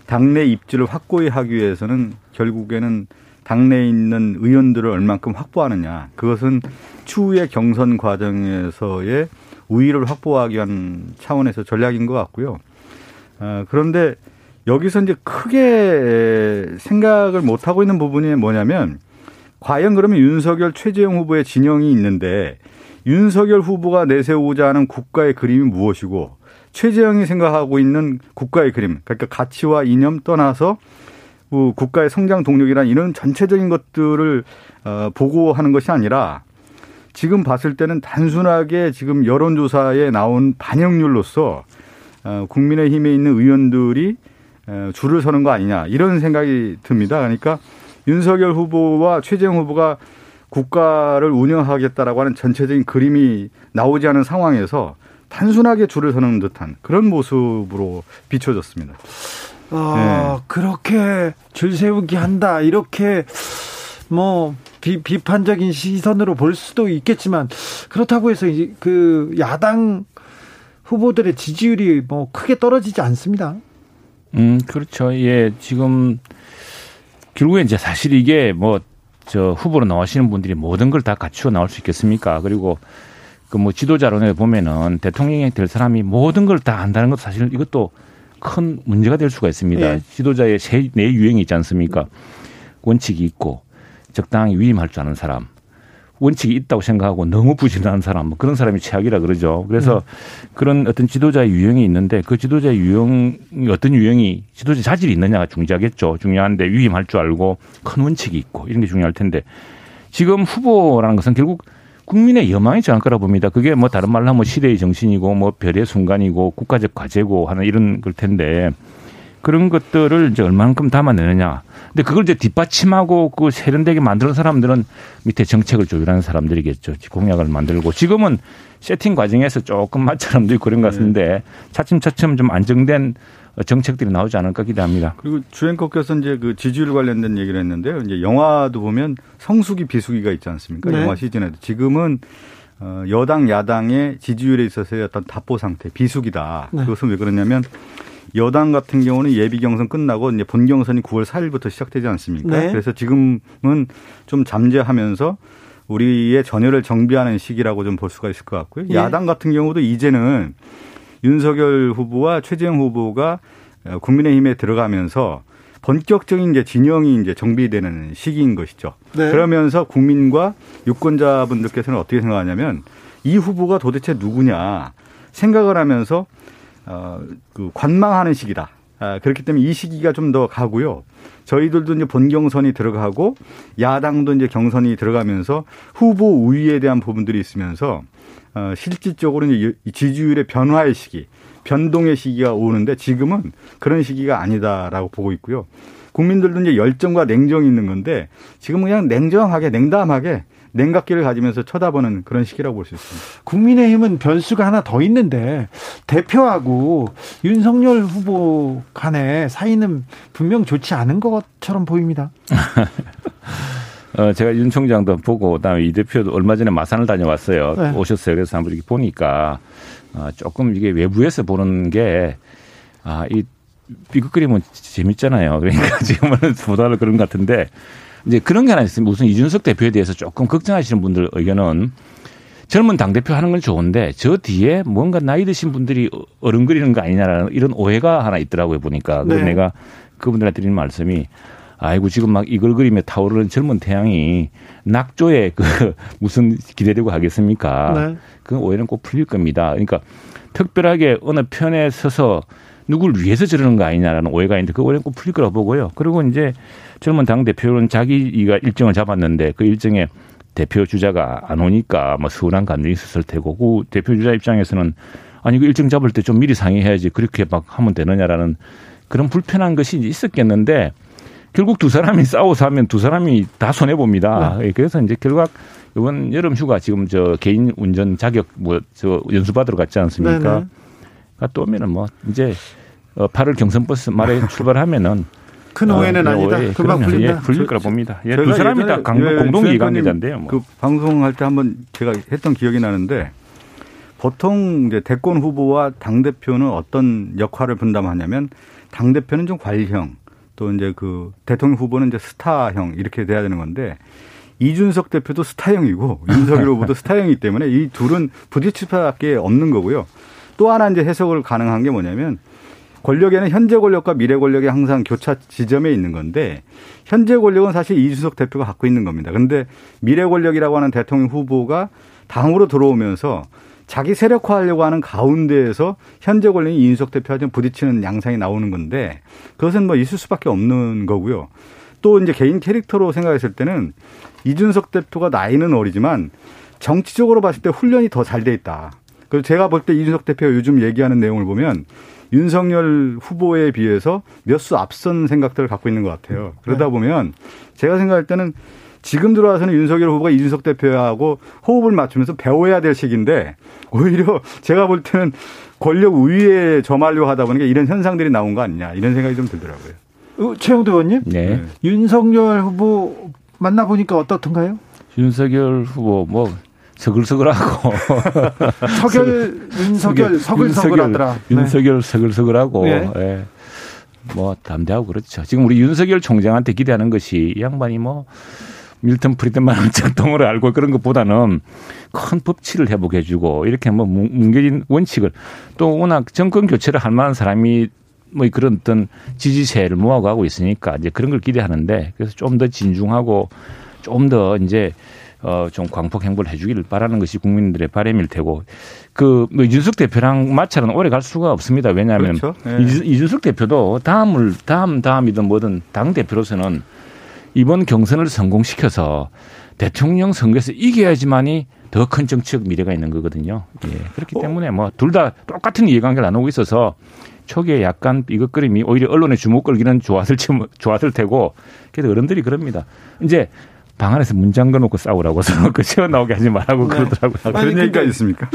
당내 입지를 확고히 하기 위해서는 결국에는 당내에 있는 의원들을 얼만큼 확보하느냐. 그것은 추후의 경선 과정에서의 우위를 확보하기 위한 차원에서 전략인 것 같고요. 아, 그런데 여기서 이제 크게 생각을 못 하고 있는 부분이 뭐냐면 과연 그러면 윤석열, 최재형 후보의 진영이 있는데 윤석열 후보가 내세우고자 하는 국가의 그림이 무엇이고 최재형이 생각하고 있는 국가의 그림, 그러니까 가치와 이념 떠나서 국가의 성장 동력이란 이런 전체적인 것들을 보고하는 것이 아니라 지금 봤을 때는 단순하게 지금 여론조사에 나온 반영률로서 국민의힘에 있는 의원들이 줄을 서는 거 아니냐 이런 생각이 듭니다. 그러니까 윤석열 후보와 최재형 후보가 국가를 운영하겠다라고 하는 전체적인 그림이 나오지 않은 상황에서 단순하게 줄을 서는 듯한 그런 모습으로 비춰졌습니다. 아, 네. 그렇게 줄 세우기 한다. 이렇게 뭐 비, 비판적인 시선으로 볼 수도 있겠지만 그렇다고 해서 이제 그 야당 후보들의 지지율이 뭐 크게 떨어지지 않습니다. 음, 그렇죠. 예, 지금 결국에 이제 사실 이게 뭐 저 후보로 나오시는 분들이 모든 걸 다 갖추어 나올 수 있겠습니까? 그리고 그 뭐 지도자론에 보면은 대통령이 될 사람이 모든 걸 다 안다는 것도 사실 이것도 큰 문제가 될 수가 있습니다. 예. 지도자의 세, 네 유형이 있지 않습니까? 원칙이 있고 적당히 위임할 줄 아는 사람, 원칙이 있다고 생각하고 너무 부지런한 사람, 뭐 그런 사람이 최악이라 그러죠. 그래서 음. 그런 어떤 지도자의 유형이 있는데 그 지도자의 유형, 어떤 유형이 지도자 자질이 있느냐가 중요하겠죠. 중요한데 위임할 줄 알고 큰 원칙이 있고 이런 게 중요할 텐데 지금 후보라는 것은 결국 국민의 여망이지 않을까라 봅니다. 그게 뭐 다른 말로 하면 시대의 정신이고 뭐 별의 순간이고 국가적 과제고 하는 이런 걸 텐데 그런 것들을 이제 얼만큼 담아내느냐. 근데 그걸 이제 뒷받침하고 그 세련되게 만드는 사람들은 밑에 정책을 조율하는 사람들이겠죠. 공약을 만들고 지금은 세팅 과정에서 조금 마찰함도 있고 그런 것 같은데 차츰차츰 좀 안정된 정책들이 나오지 않을까 기대합니다. 그리고 주행커께서 이제 그 지지율 관련된 얘기를 했는데요. 이제 영화도 보면 성수기 비수기가 있지 않습니까? 네. 영화 시즌에도 지금은 여당 야당의 지지율에 있어서의 어떤 답보 상태, 비수기다. 네. 그것은 왜 그러냐면. 여당 같은 경우는 예비 경선 끝나고 이제 본 경선이 구월 사일부터 시작되지 않습니까? 네. 그래서 지금은 좀 잠재하면서 우리의 전열을 정비하는 시기라고 좀 볼 수가 있을 것 같고요. 네. 야당 같은 경우도 이제는 윤석열 후보와 최재형 후보가 국민의힘에 들어가면서 본격적인 이제 진영이 이제 정비되는 시기인 것이죠. 네. 그러면서 국민과 유권자분들께서는 어떻게 생각하냐면 이 후보가 도대체 누구냐 생각을 하면서 어, 그 관망하는 시기다. 아, 그렇기 때문에 이 시기가 좀 더 가고요. 저희들도 이제 본 경선이 들어가고 야당도 이제 경선이 들어가면서 후보 우위에 대한 부분들이 있으면서 어, 실질적으로 이제 지지율의 변화의 시기, 변동의 시기가 오는데 지금은 그런 시기가 아니다라고 보고 있고요. 국민들도 이제 열정과 냉정이 있는 건데 지금은 그냥 냉정하게, 냉담하게 냉각기를 가지면서 쳐다보는 그런 시기라고 볼 수 있습니다. 국민의힘은 변수가 하나 더 있는데 대표하고 윤석열 후보 간의 사이는 분명 좋지 않은 것처럼 보입니다. 어, 제가 윤 총장도 보고 그다음에 이 대표도 얼마 전에 마산을 다녀왔어요. 네. 오셨어요. 그래서 한번 이렇게 보니까 어, 조금 이게 외부에서 보는 게 아, 이 삐걱거리면 재밌잖아요. 그러니까 지금은 보다는 그런 것 같은데 이제 그런 게 하나 있습니다. 무슨 이준석 대표에 대해서 조금 걱정하시는 분들 의견은 젊은 당대표 하는 건 좋은데 저 뒤에 뭔가 나이 드신 분들이 어른거리는 거 아니냐라는 이런 오해가 하나 있더라고요, 보니까. 그래서 네. 내가 그분들한테 드리는 말씀이 아이고, 지금 막 이걸 그리며 타오르는 젊은 태양이 낙조에 그 무슨 기대되고 하겠습니까? 네. 그 오해는 꼭 풀릴 겁니다. 그러니까 특별하게 어느 편에 서서 누굴 위해서 저러는 거 아니냐라는 오해가 있는데 그 오해는 꼭 풀릴 거라고 보고요. 그리고 이제 젊은 당대표는 자기가 일정을 잡았는데 그 일정에 대표 주자가 안 오니까 뭐 서운한 감정이 있었을 테고 그 대표 주자 입장에서는 아니 그 일정 잡을 때 좀 미리 상의해야지 그렇게 막 하면 되느냐라는 그런 불편한 것이 있었겠는데 결국 두 사람이 싸워서 하면 두 사람이 다 손해봅니다. 네. 그래서 이제 결국 이번 여름 휴가 지금 저 개인 운전 자격 뭐 저 연수받으러 갔지 않습니까? 네, 네. 또 오면은 뭐 이제 팔월 경선버스 말에 출발하면은 큰 오해는 어, 아니다. 오해. 금방 풀린다. 예, 풀릴 거라 봅니다. 예, 두 사람이 다 예, 공동 이해관계자인데요. 뭐. 그 방송할 때 한번 제가 했던 기억이 나는데 보통 이제 대권 후보와 당 대표는 어떤 역할을 분담하냐면 당 대표는 좀 관리형 또 이제 그 대통령 후보는 이제 스타형 이렇게 돼야 되는 건데. 이준석 대표도 스타형이고 윤석열 후보도 스타형이기 때문에 이 둘은 부딪힐 수밖에 없는 거고요. 또 하나 이제 해석을 가능한 게 뭐냐면 권력에는 현재 권력과 미래 권력이 항상 교차 지점에 있는 건데 현재 권력은 사실 이준석 대표가 갖고 있는 겁니다. 그런데 미래 권력이라고 하는 대통령 후보가 당으로 들어오면서 자기 세력화하려고 하는 가운데에서 현재 권력이 이준석 대표와 좀 부딪히는 양상이 나오는 건데 그것은 뭐 있을 수밖에 없는 거고요. 또 이제 개인 캐릭터로 생각했을 때는 이준석 대표가 나이는 어리지만 정치적으로 봤을 때 훈련이 더 잘 돼 있다. 그래서 제가 볼 때 이준석 대표가 요즘 얘기하는 내용을 보면 윤석열 후보에 비해서 몇 수 앞선 생각들을 갖고 있는 것 같아요. 그러다 보면 제가 생각할 때는 지금 들어와서는 윤석열 후보가 이준석 대표하고 호흡을 맞추면서 배워야 될 시기인데 오히려 제가 볼 때는 권력 우위에 점하려고 하다 보니까 이런 현상들이 나온 거 아니냐 이런 생각이 좀 들더라고요. 어, 최영두 의원님, 네. 윤석열 후보 만나보니까 어떻던가요? 윤석열 후보 뭐. 서글서글하고 서글 윤석열 서글서글하더라 윤석열 서글서글하고 네. 서글, 네. 예. 뭐 담대하고 그렇죠. 지금 우리 윤석열 총장한테 기대하는 것이 이 양반이 뭐 밀턴 프리드만 전통으로 알고 그런 것보다는 큰 법치를 회복해주고 이렇게 뭐 뭉개진 원칙을 또 워낙 정권 교체를 할 만한 사람이 뭐 그런 어떤 지지세를 모아가고 있으니까 이제 그런 걸 기대하는데 그래서 좀 더 진중하고 좀 더 이제 어, 좀 광폭 행보를 해주기를 바라는 것이 국민들의 바람일 테고, 그 뭐 이준석 대표랑 마찰은 오래 갈 수가 없습니다. 왜냐하면 그렇죠? 네. 이준석 대표도 다음을 다음 다음이든 뭐든 당 대표로서는 이번 경선을 성공시켜서 대통령 선거에서 이겨야지만이 더 큰 정치적 미래가 있는 거거든요. 예. 그렇기 어? 때문에 뭐 둘 다 똑같은 이해관계를 나누고 있어서 초기에 약간 비극거림이 오히려 언론의 주목 끌기는 좋았을, 좋았을 테고, 그래도 어른들이 그럽니다. 이제 방 안에서 문 잠궈놓고 싸우라고 써놓고 튀어나오게 하지 말라고 네. 그러더라고요. 아, 그런 얘기가 있습니까?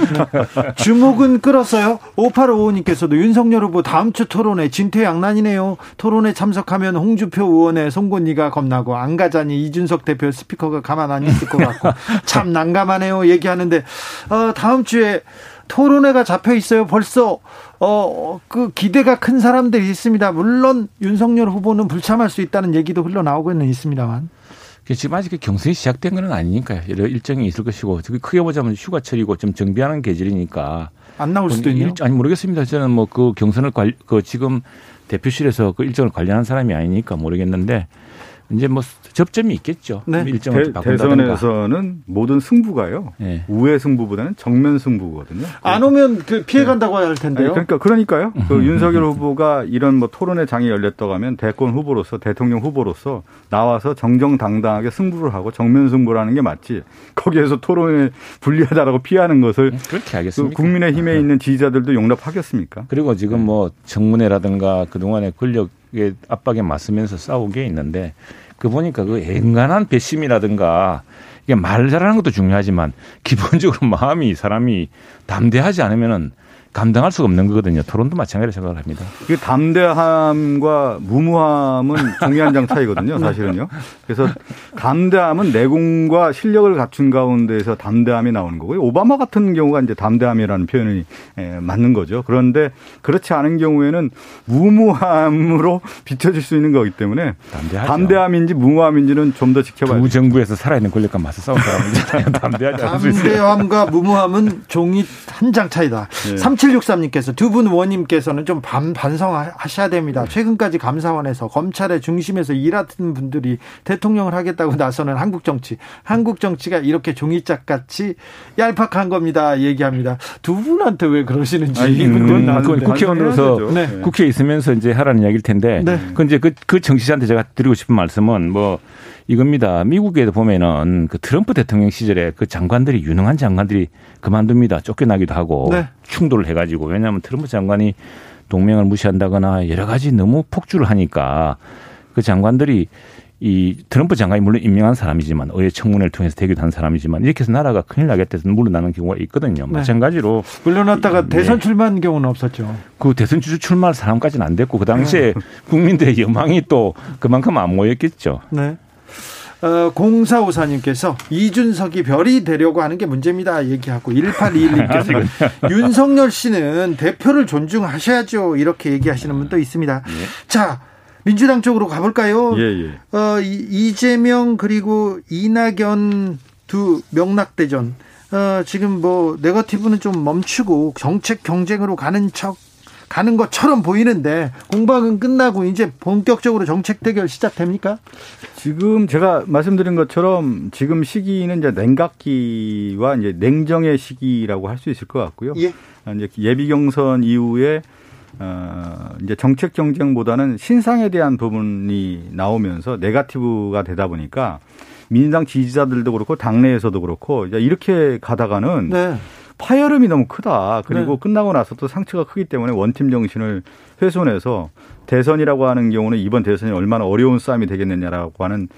주목은 끌었어요. 오팔오오님께서도 윤석열 후보 다음 주 토론회 진퇴양난이네요. 토론회 참석하면 홍준표 의원의 송곳니가 겁나고 안 가자니 이준석 대표 스피커가 가만 안 있을 것 같고 참 난감하네요 얘기하는데, 어, 다음 주에 토론회가 잡혀 있어요. 벌써 어, 그 기대가 큰 사람들이 있습니다. 물론 윤석열 후보는 불참할 수 있다는 얘기도 흘러나오고는 있습니다만. 지금 아직 경선이 시작된 건 아니니까요. 여러 일정이 있을 것이고, 크게 보자면 휴가철이고 좀 정비하는 계절이니까 안 나올 수도 있네요. 아니 모르겠습니다. 저는 뭐 그 경선을 관, 그 지금 대표실에서 그 일정을 관리하는 사람이 아니니까 모르겠는데, 이제 뭐 접점이 있겠죠. 네. 일정을 바꾼다든가. 대선에서는 모든 승부가요. 네. 우회 승부보다는 정면 승부거든요. 안 오면 그 피해 간다고 네. 할 텐데요. 아니, 그러니까 그러니까요. 그 윤석열 후보가 이런 뭐 토론회 장이 열렸다고 하면 대권 후보로서, 대통령 후보로서 나와서 정정당당하게 승부를 하고 정면 승부라는 게 맞지. 거기에서 토론회 불리하다라고 피하는 것을 그렇게 하겠습니까? 그 국민의힘에 네. 있는 지지자들도 용납하겠습니까? 그리고 지금 네. 뭐 청문회라든가 그동안의 권력 압박에 맞서면서 싸운 게 있는데, 그 보니까 그 앵간한 배심이라든가 이게 말 잘하는 것도 중요하지만 기본적으로 마음이 사람이 담대하지 않으면은 감당할 수가 없는 거거든요. 토론도 마찬가지로 생각을 합니다. 그 담대함과 무모함은 종이 한 장 차이거든요. 사실은요. 그래서 담대함은 내공과 실력을 갖춘 가운데에서 담대함이 나오는 거고요. 오바마 같은 경우가 이제 담대함이라는 표현이 맞는 거죠. 그런데 그렇지 않은 경우에는 무모함으로 비춰질 수 있는 거기 때문에 담대하죠. 담대함인지 무모함인지는 좀 더 지켜봐야죠. 두 정부에서 살아있는 권력과 맞서 싸운 사람은 담대하지 않을 수 있어요. 담대함과 무모함은 종이 한 장 차이다. 네. 삼칠육삼님께서 두 분 의원님께서는 좀 반, 반성하셔야 됩니다. 최근까지 감사원에서 검찰의 중심에서 일하던 분들이 대통령을 하겠다고 나서는 한국 정치. 한국 정치가 이렇게 종이짝같이 얄팍한 겁니다. 얘기합니다. 두 분한테 왜 그러시는지. 아니, 그건, 음, 그건 국회의원으로서 네. 국회에 있으면서 이제 하라는 이야기일 텐데 네. 그 이제 그, 그 정치자한테 제가 드리고 싶은 말씀은 뭐 이겁니다. 미국에 보면은 그 트럼프 대통령 시절에 그 장관들이 유능한 장관들이 그만둡니다. 쫓겨나기도 하고 네. 충돌을 해가지고, 왜냐하면 트럼프 장관이 동맹을 무시한다거나 여러 가지 너무 폭주를 하니까 그 장관들이 이 트럼프 장관이 물론 임명한 사람이지만 의회 청문회를 통해서 대기도 한 사람이지만 이렇게 해서 나라가 큰일 나겠다 해서 물러나는 경우가 있거든요. 네. 마찬가지로. 물러났다가 대선 네. 출마한 경우는 없었죠. 그 대선 주주 출마할 사람까지는 안 됐고 그 당시에 네. 국민들의 여망이 또 그만큼 안 모였겠죠. 네. 어, 공사오사님께서 이준석이 별이 되려고 하는 게 문제입니다 얘기하고, 일팔이일님께서 윤석열 씨는 대표를 존중하셔야죠 이렇게 얘기하시는 분도 있습니다. 예. 자, 민주당 쪽으로 가볼까요? 예, 예. 어, 이재명 그리고 이낙연 두 명락대전, 어, 지금 뭐 네거티브는 좀 멈추고 정책 경쟁으로 가는 척 가는 것처럼 보이는데, 공방은 끝나고 이제 본격적으로 정책 대결 시작됩니까? 지금 제가 말씀드린 것처럼 지금 시기는 이제 냉각기와 이제 냉정의 시기라고 할 수 있을 것 같고요. 예. 이제 예비 경선 이후에 어 이제 정책 경쟁보다는 신상에 대한 부분이 나오면서 네거티브가 되다 보니까 민주당 지지자들도 그렇고 당내에서도 그렇고 이제 이렇게 가다가는. 네. 파열음이 너무 크다. 그리고 네. 끝나고 나서 또 상처가 크기 때문에 원팀 정신을 훼손해서 대선이라고 하는 경우는 이번 대선이 얼마나 어려운 싸움이 되겠느냐라고 하는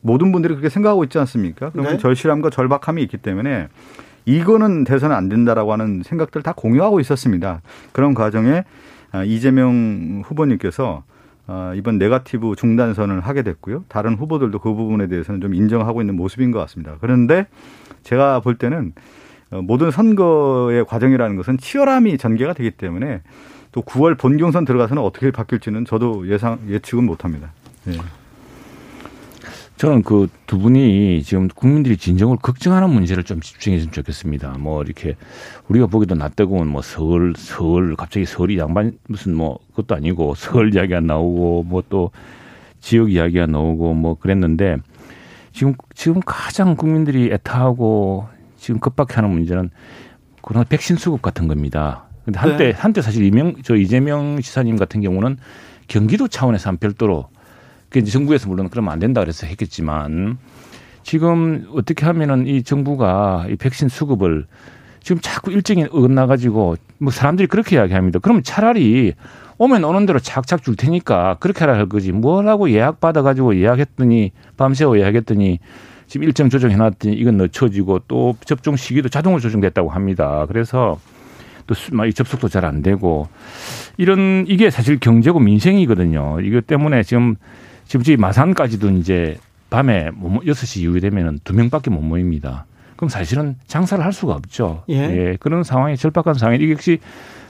모든 분들이 그렇게 생각하고 있지 않습니까? 그러면 네. 절실함과 절박함이 있기 때문에 이거는 대선은 안 된다라고 하는 생각들 다 공유하고 있었습니다. 그런 과정에 이재명 후보님께서 이번 네거티브 중단선을 하게 됐고요. 다른 후보들도 그 부분에 대해서는 좀 인정하고 있는 모습인 것 같습니다. 그런데 제가 볼 때는 모든 선거의 과정이라는 것은 치열함이 전개가 되기 때문에 또 구월 본 경선 들어가서는 어떻게 바뀔지는 저도 예상 예측은 못합니다. 네. 저는 그 두 분이 지금 국민들이 진정을 걱정하는 문제를 좀 집중했으면 좋겠습니다. 뭐 이렇게 우리가 보기도 낯뜨거운 뭐 서울 서울 갑자기 서울이 양반 무슨 뭐 그것도 아니고 서울 이야기가 나오고 뭐 또 지역 이야기가 나오고 뭐 그랬는데. 지금 지금 가장 국민들이 애타하고 지금 급박해하는 문제는 코로나 백신 수급 같은 겁니다. 근데 한때 네. 한때 사실 이명 저 이재명 지사님 같은 경우는 경기도 차원에서 한 별도로 그 정부에서 물론 그러면 안 된다 그래서 했겠지만 지금 어떻게 하면은 이 정부가 이 백신 수급을 지금 자꾸 일정이 어긋나가지고 뭐 사람들이 그렇게 이야기합니다. 그러면 차라리 오면 오는 대로 착착 줄 테니까 그렇게 하라 할 거지. 뭐라고 예약 받아가지고 예약했더니 밤새워 예약했더니 지금 일정 조정해놨더니 이건 늦춰지고 또 접종 시기도 자동으로 조정됐다고 합니다. 그래서 또 접속도 잘 안 되고 이런 이게 사실 경제고 민생이거든요. 이것 때문에 지금 지금 저희 마산까지도 이제 밤에 여섯 시 이후에 되면 두 명밖에 못 모입니다. 그럼 사실은 장사를 할 수가 없죠. 예. 예, 그런 상황이 절박한 상황이 이게 역시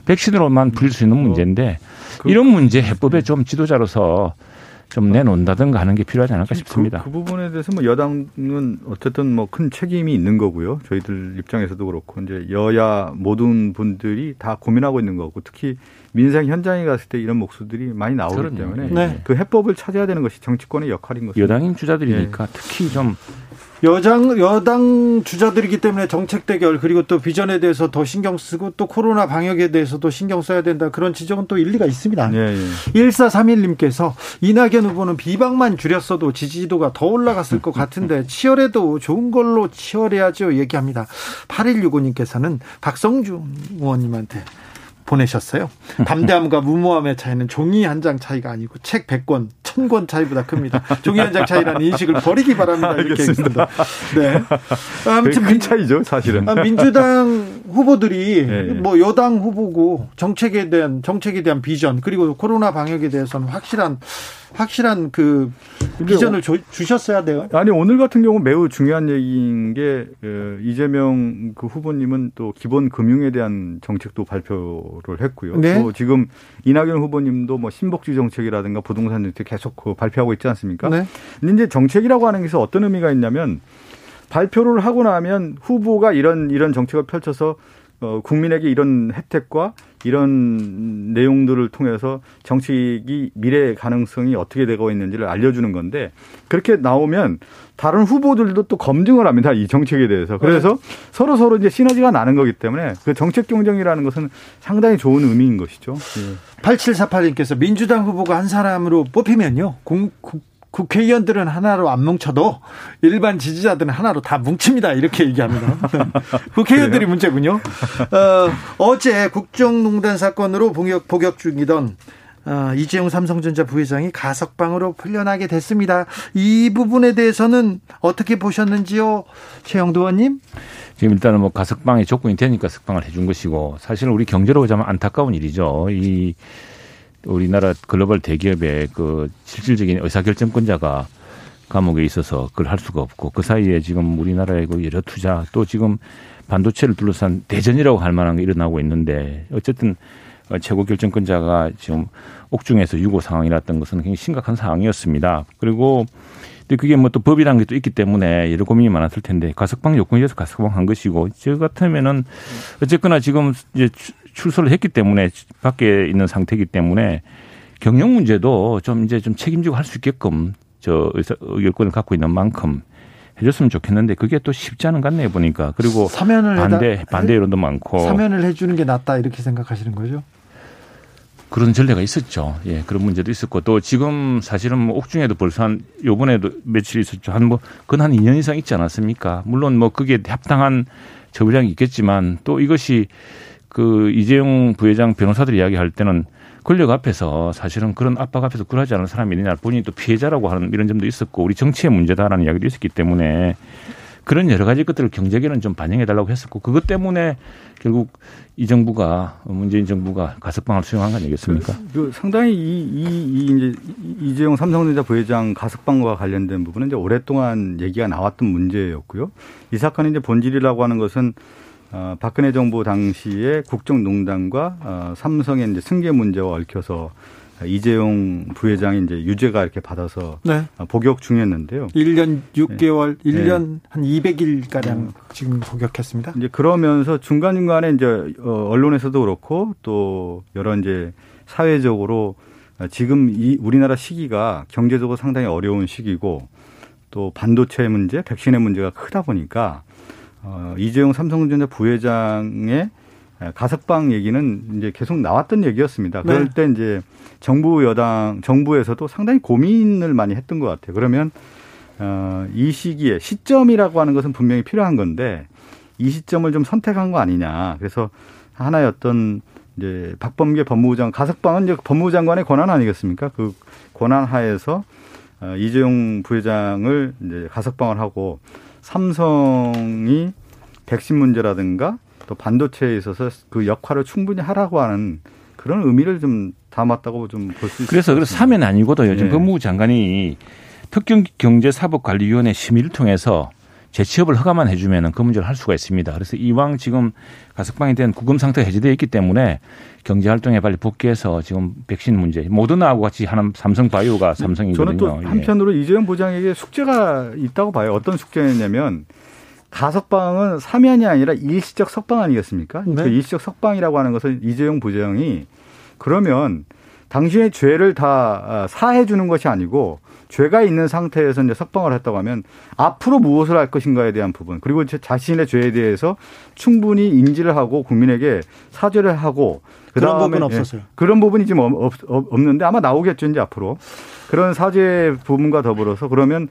백신으로만 풀릴 수 있는 문제인데 그, 이런 문제 해법에 좀 지도자로서 좀 내놓는다든가 하는 게 필요하지 않을까 싶습니다. 그, 그 부분에 대해서 뭐 여당은 어쨌든 뭐 큰 책임이 있는 거고요. 저희들 입장에서도 그렇고 이제 여야 모든 분들이 다 고민하고 있는 거고 특히 민생 현장에 갔을 때 이런 목소리들이 많이 나오기 그렇네요. 때문에 네. 그 해법을 찾아야 되는 것이 정치권의 역할인 것입니다. 여당인 주자들이니까 예. 특히 좀. 여당, 여당 주자들이기 때문에 정책 대결 그리고 또 비전에 대해서 더 신경 쓰고 또 코로나 방역에 대해서도 신경 써야 된다. 그런 지적은 또 일리가 있습니다. 예, 예. 일사삼일 님께서 이낙연 후보는 비방만 줄였어도 지지도가 더 올라갔을 것 같은데 치열해도 좋은 걸로 치열해야죠 얘기합니다. 팔일육오 님께서는 박성준 의원님한테 보내셨어요. 담대함과 무모함의 차이는 종이 한 장 차이가 아니고 책 백 권, 천 권 차이보다 큽니다. 종이 한 장 차이라는 인식을 버리기 바랍니다. 이렇게 있습니다. 네. 아무튼 큰 차이죠, 사실은. 민주당 후보들이 네. 뭐 여당 후보고 정책에 대한 정책에 대한 비전 그리고 코로나 방역에 대해서는 확실한 확실한 그 비전을 조, 주셨어야 돼요. 아니 오늘 같은 경우 매우 중요한 얘기인 게 이재명 그 후보님은 또 기본 금융에 대한 정책도 발표를 했고요. 네. 또 지금 이낙연 후보님도 뭐 신복지 정책이라든가 부동산 정책 계속 그 발표하고 있지 않습니까? 네. 근데 이제 정책이라고 하는 것이 어떤 의미가 있냐면 발표를 하고 나면 후보가 이런 이런 정책을 펼쳐서 어, 국민에게 이런 혜택과 이런 내용들을 통해서 정책이 미래의 가능성이 어떻게 되고 있는지를 알려주는 건데 그렇게 나오면 다른 후보들도 또 검증을 합니다. 이 정책에 대해서. 그래서 네. 서로 서로 이제 시너지가 나는 거기 때문에 그 정책 경쟁이라는 것은 상당히 좋은 의미인 것이죠. 예. 팔칠사팔 님께서 민주당 후보가 한 사람으로 뽑히면요. 공, 공. 국회의원들은 하나로 안 뭉쳐도 일반 지지자들은 하나로 다 뭉칩니다. 이렇게 얘기합니다. 국회의원들이 문제군요. 어, 어제 국정농단 사건으로 복역, 복역 중이던 어, 이재용 삼성전자 부회장이 가석방으로 풀려나게 됐습니다. 이 부분에 대해서는 어떻게 보셨는지요? 최영두 의원님. 지금 일단은 뭐 가석방의 조건이 되니까 석방을 해준 것이고 사실 우리 경제로 보자면 안타까운 일이죠. 이 우리나라 글로벌 대기업의 그 실질적인 의사결정권자가 감옥에 있어서 그걸 할 수가 없고 그 사이에 지금 우리나라의 그 여러 투자 또 지금 반도체를 둘러싼 대전이라고 할 만한 게 일어나고 있는데 어쨌든 최고 결정권자가 지금 옥중에서 유고 상황이 났던 것은 굉장히 심각한 상황이었습니다. 그리고 근데 그게 뭐 또 법이라는 게 또 있기 때문에 여러 고민이 많았을 텐데 가석방 요건이 돼서 가석방한 것이고 저 같으면은 어쨌거나 지금 이제 출소를 했기 때문에 밖에 있는 상태이기 때문에 경영 문제도 좀 이제 좀 책임지고 할 수 있게끔 저 의결권을 갖고 있는 만큼 해줬으면 좋겠는데 그게 또 쉽지 않은 것 같네요 보니까. 그리고 사면을 반대 해다, 반대 여론도 많고 사면을 해주는 게 낫다 이렇게 생각하시는 거죠? 그런 전례가 있었죠. 예, 그런 문제도 있었고 또 지금 사실은 뭐 옥중에도 벌써 한 요번에도 며칠 있었죠. 한 뭐 그건 한 이 년 이상 있지 않았습니까? 물론 뭐 그게 합당한 처벌량이 있겠지만 또 이것이 그 이재용 부회장 변호사들이 이야기할 때는 권력 앞에서 사실은 그런 압박 앞에서 굴하지 않은 사람이 있느냐 본인이 또 피해자라고 하는 이런 점도 있었고 우리 정치의 문제다라는 이야기도 있었기 때문에 그런 여러 가지 것들을 경제계는 좀 반영해달라고 했었고 그것 때문에 결국 이 정부가 문재인 정부가 가석방을 수용한 거 아니겠습니까? 그, 그 상당히 이, 이, 이 이제 이재용 삼성전자 부회장 가석방과 관련된 부분은 이제 오랫동안 얘기가 나왔던 문제였고요. 이 사건의 이제 본질이라고 하는 것은 어, 박근혜 정부 당시에 국정농단과 어, 삼성의 이제 승계 문제와 얽혀서 이재용 부회장이 이제 유죄가 이렇게 받아서 네. 복역 중이었는데요. 일 년 육 개월, 네. 일 년 네. 한 이백 일가량 지금 복역했습니다. 이제 그러면서 중간중간에 이제 언론에서도 그렇고 또 여러 이제 사회적으로 지금 이 우리나라 시기가 경제적으로 상당히 어려운 시기고 또 반도체의 문제, 백신의 문제가 크다 보니까 어, 이재용 삼성전자 부회장의 가석방 얘기는 이제 계속 나왔던 얘기였습니다. 그럴 네. 때 이제 정부 여당, 정부에서도 상당히 고민을 많이 했던 것 같아요. 그러면 어, 이 시기에 시점이라고 하는 것은 분명히 필요한 건데 이 시점을 좀 선택한 거 아니냐. 그래서 하나의 어떤 이제 박범계 법무부 장관, 가석방은 이제 법무부 장관의 권한 아니겠습니까? 그 권한 하에서 이재용 부회장을 이제 가석방을 하고 삼성이 백신 문제라든가 또 반도체에 있어서 그 역할을 충분히 하라고 하는 그런 의미를 좀 담았다고 좀 볼 수 있습니다. 그래서 그래서 사면 아니고도 요즘 네. 법무부 장관이 특별경제사법관리위원회 심의를 통해서 재취업을 허가만 해주면 그 문제를 할 수가 있습니다. 그래서 이왕 지금 가석방이 된 구금 상태가 해제되어 있기 때문에 경제활동에 빨리 복귀해서 지금 백신 문제, 모더나하고 같이 하는 삼성바이오가 삼성이거든요. 저는 또 한편으로 이재용 부장에게 숙제가 있다고 봐요. 어떤 숙제냐면 가석방은 사면이 아니라 일시적 석방 아니겠습니까? 네. 그 일시적 석방이라고 하는 것은 이재용 부장이 그러면 당신의 죄를 다 사해 주는 것이 아니고 죄가 있는 상태에서 이제 석방을 했다고 하면 앞으로 무엇을 할 것인가에 대한 부분, 그리고 자신의 죄에 대해서 충분히 인지를 하고 국민에게 사죄를 하고 그다음에 그런 부분 없었어요. 예, 그런 부분이 지금 없, 없, 없는데 아마 나오겠죠 이제 앞으로 그런 사죄 부분과 더불어서 그러면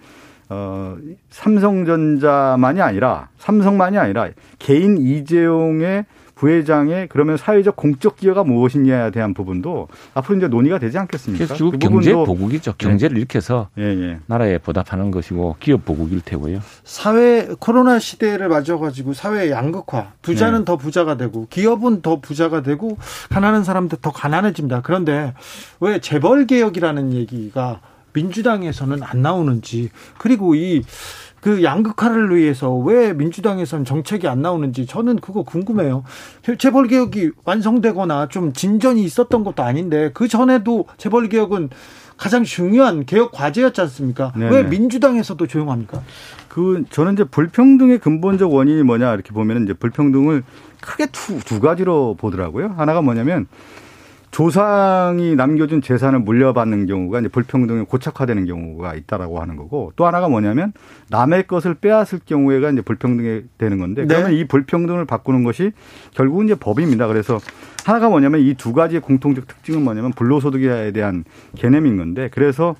어, 삼성전자만이 아니라 삼성만이 아니라 개인 이재용의 부회장의 그러면 사회적 공적 기여가 무엇이냐에 대한 부분도 앞으로 이제 논의가 되지 않겠습니까? 결국 그 경제 보국이죠. 경제를 네. 일으켜서 예, 예. 나라에 보답하는 것이고 기업 보국일 테고요. 사회 코로나 시대를 맞아가지고 사회 양극화, 부자는 네. 더 부자가 되고 기업은 더 부자가 되고 가난한 사람들 더 가난해집니다. 그런데 왜 재벌 개혁이라는 얘기가 민주당에서는 안 나오는지, 그리고 이 그 양극화를 위해서 왜 민주당에서는 정책이 안 나오는지 저는 그거 궁금해요. 재벌개혁이 완성되거나 좀 진전이 있었던 것도 아닌데 그 전에도 재벌개혁은 가장 중요한 개혁 과제였지 않습니까? 네네. 왜 민주당에서도 조용합니까? 그 저는 이제 불평등의 근본적 원인이 뭐냐 이렇게 보면 이제 불평등을 크게 두, 두 가지로 보더라고요. 하나가 뭐냐면 조상이 남겨준 재산을 물려받는 경우가 이제 불평등에 고착화되는 경우가 있다라고 하는 거고, 또 하나가 뭐냐면 남의 것을 빼앗을 경우에가 이제 불평등이 되는 건데 네. 그러면 이 불평등을 바꾸는 것이 결국은 이제 법입니다. 그래서 하나가 뭐냐면 이 두 가지의 공통적 특징은 뭐냐면 불로소득에 대한 개념인 건데, 그래서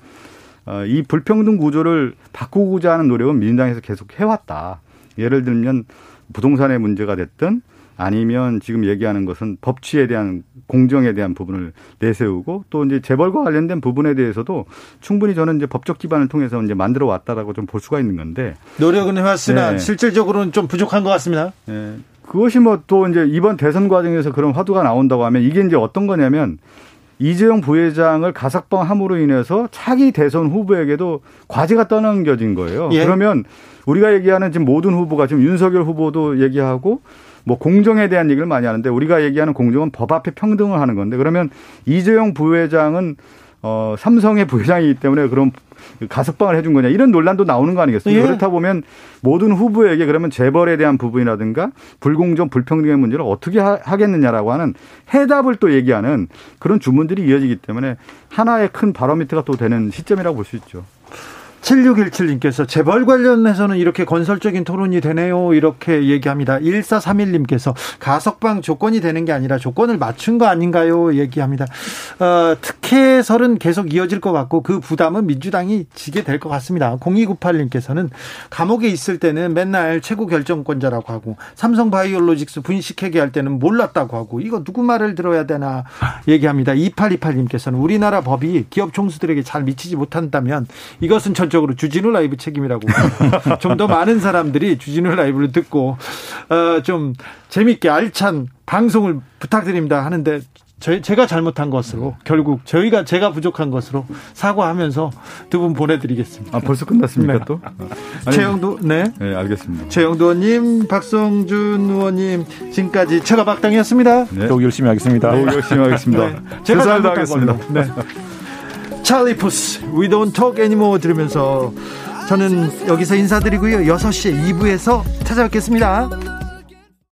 이 불평등 구조를 바꾸고자 하는 노력은 민주당에서 계속 해왔다. 예를 들면 부동산의 문제가 됐든 아니면 지금 얘기하는 것은 법치에 대한 공정에 대한 부분을 내세우고 또 이제 재벌과 관련된 부분에 대해서도 충분히 저는 이제 법적 기반을 통해서 이제 만들어 왔다라고 좀 볼 수가 있는 건데 노력은 해왔으나 네. 실질적으로는 좀 부족한 것 같습니다. 네. 그것이 뭐 또 이제 이번 대선 과정에서 그런 화두가 나온다고 하면 이게 이제 어떤 거냐면 이재용 부회장을 가석방함으로 인해서 차기 대선 후보에게도 과제가 떠넘겨진 거예요. 예. 그러면 우리가 얘기하는 지금 모든 후보가 지금 윤석열 후보도 얘기하고 뭐 공정에 대한 얘기를 많이 하는데 우리가 얘기하는 공정은 법 앞에 평등을 하는 건데 그러면 이재용 부회장은 어, 삼성의 부회장이기 때문에 그런 가석방을 해준 거냐 이런 논란도 나오는 거 아니겠습니까? 예. 그렇다 보면 모든 후보에게 그러면 재벌에 대한 부분이라든가 불공정 불평등의 문제를 어떻게 하, 하겠느냐라고 하는 해답을 또 얘기하는 그런 주문들이 이어지기 때문에 하나의 큰 바로미터가 또 되는 시점이라고 볼 수 있죠. 칠육일칠님께서 재벌 관련해서는 이렇게 건설적인 토론이 되네요. 이렇게 얘기합니다. 일사삼일님께서 가석방 조건이 되는 게 아니라 조건을 맞춘 거 아닌가요? 얘기합니다. 어, 특혜설은 계속 이어질 것 같고 그 부담은 민주당이 지게 될 것 같습니다. 공이구팔님께서는 감옥에 있을 때는 맨날 최고 결정권자라고 하고 삼성바이오로직스 분식회계 할 때는 몰랐다고 하고 이거 누구 말을 들어야 되나 얘기합니다. 이팔이팔님께서는 우리나라 법이 기업 총수들에게 잘 미치지 못한다면 이것은 전 적으로 주진우 라이브 책임이라고 좀 더 많은 사람들이 주진우 라이브를 듣고 어, 좀 재밌게 알찬 방송을 부탁드립니다 하는데 저희, 제가 잘못한 것으로 결국 저희가 제가 부족한 것으로 사과하면서 두 분 보내드리겠습니다. 아 벌써 끝났습니까? 네. 또 최영두 네. 네 알겠습니다. 최영두 의원님, 박성준 의원님 지금까지 최가박당이었습니다. 네. 더욱 열심히 하겠습니다. 더욱 열심히 하겠습니다. 네. 제가 잘못하겠습니다. 네. 찰리 푸스 We don't talk anymore 들으면서 저는 여기서 인사드리고요. 여섯 시에 이 부에서 찾아뵙겠습니다.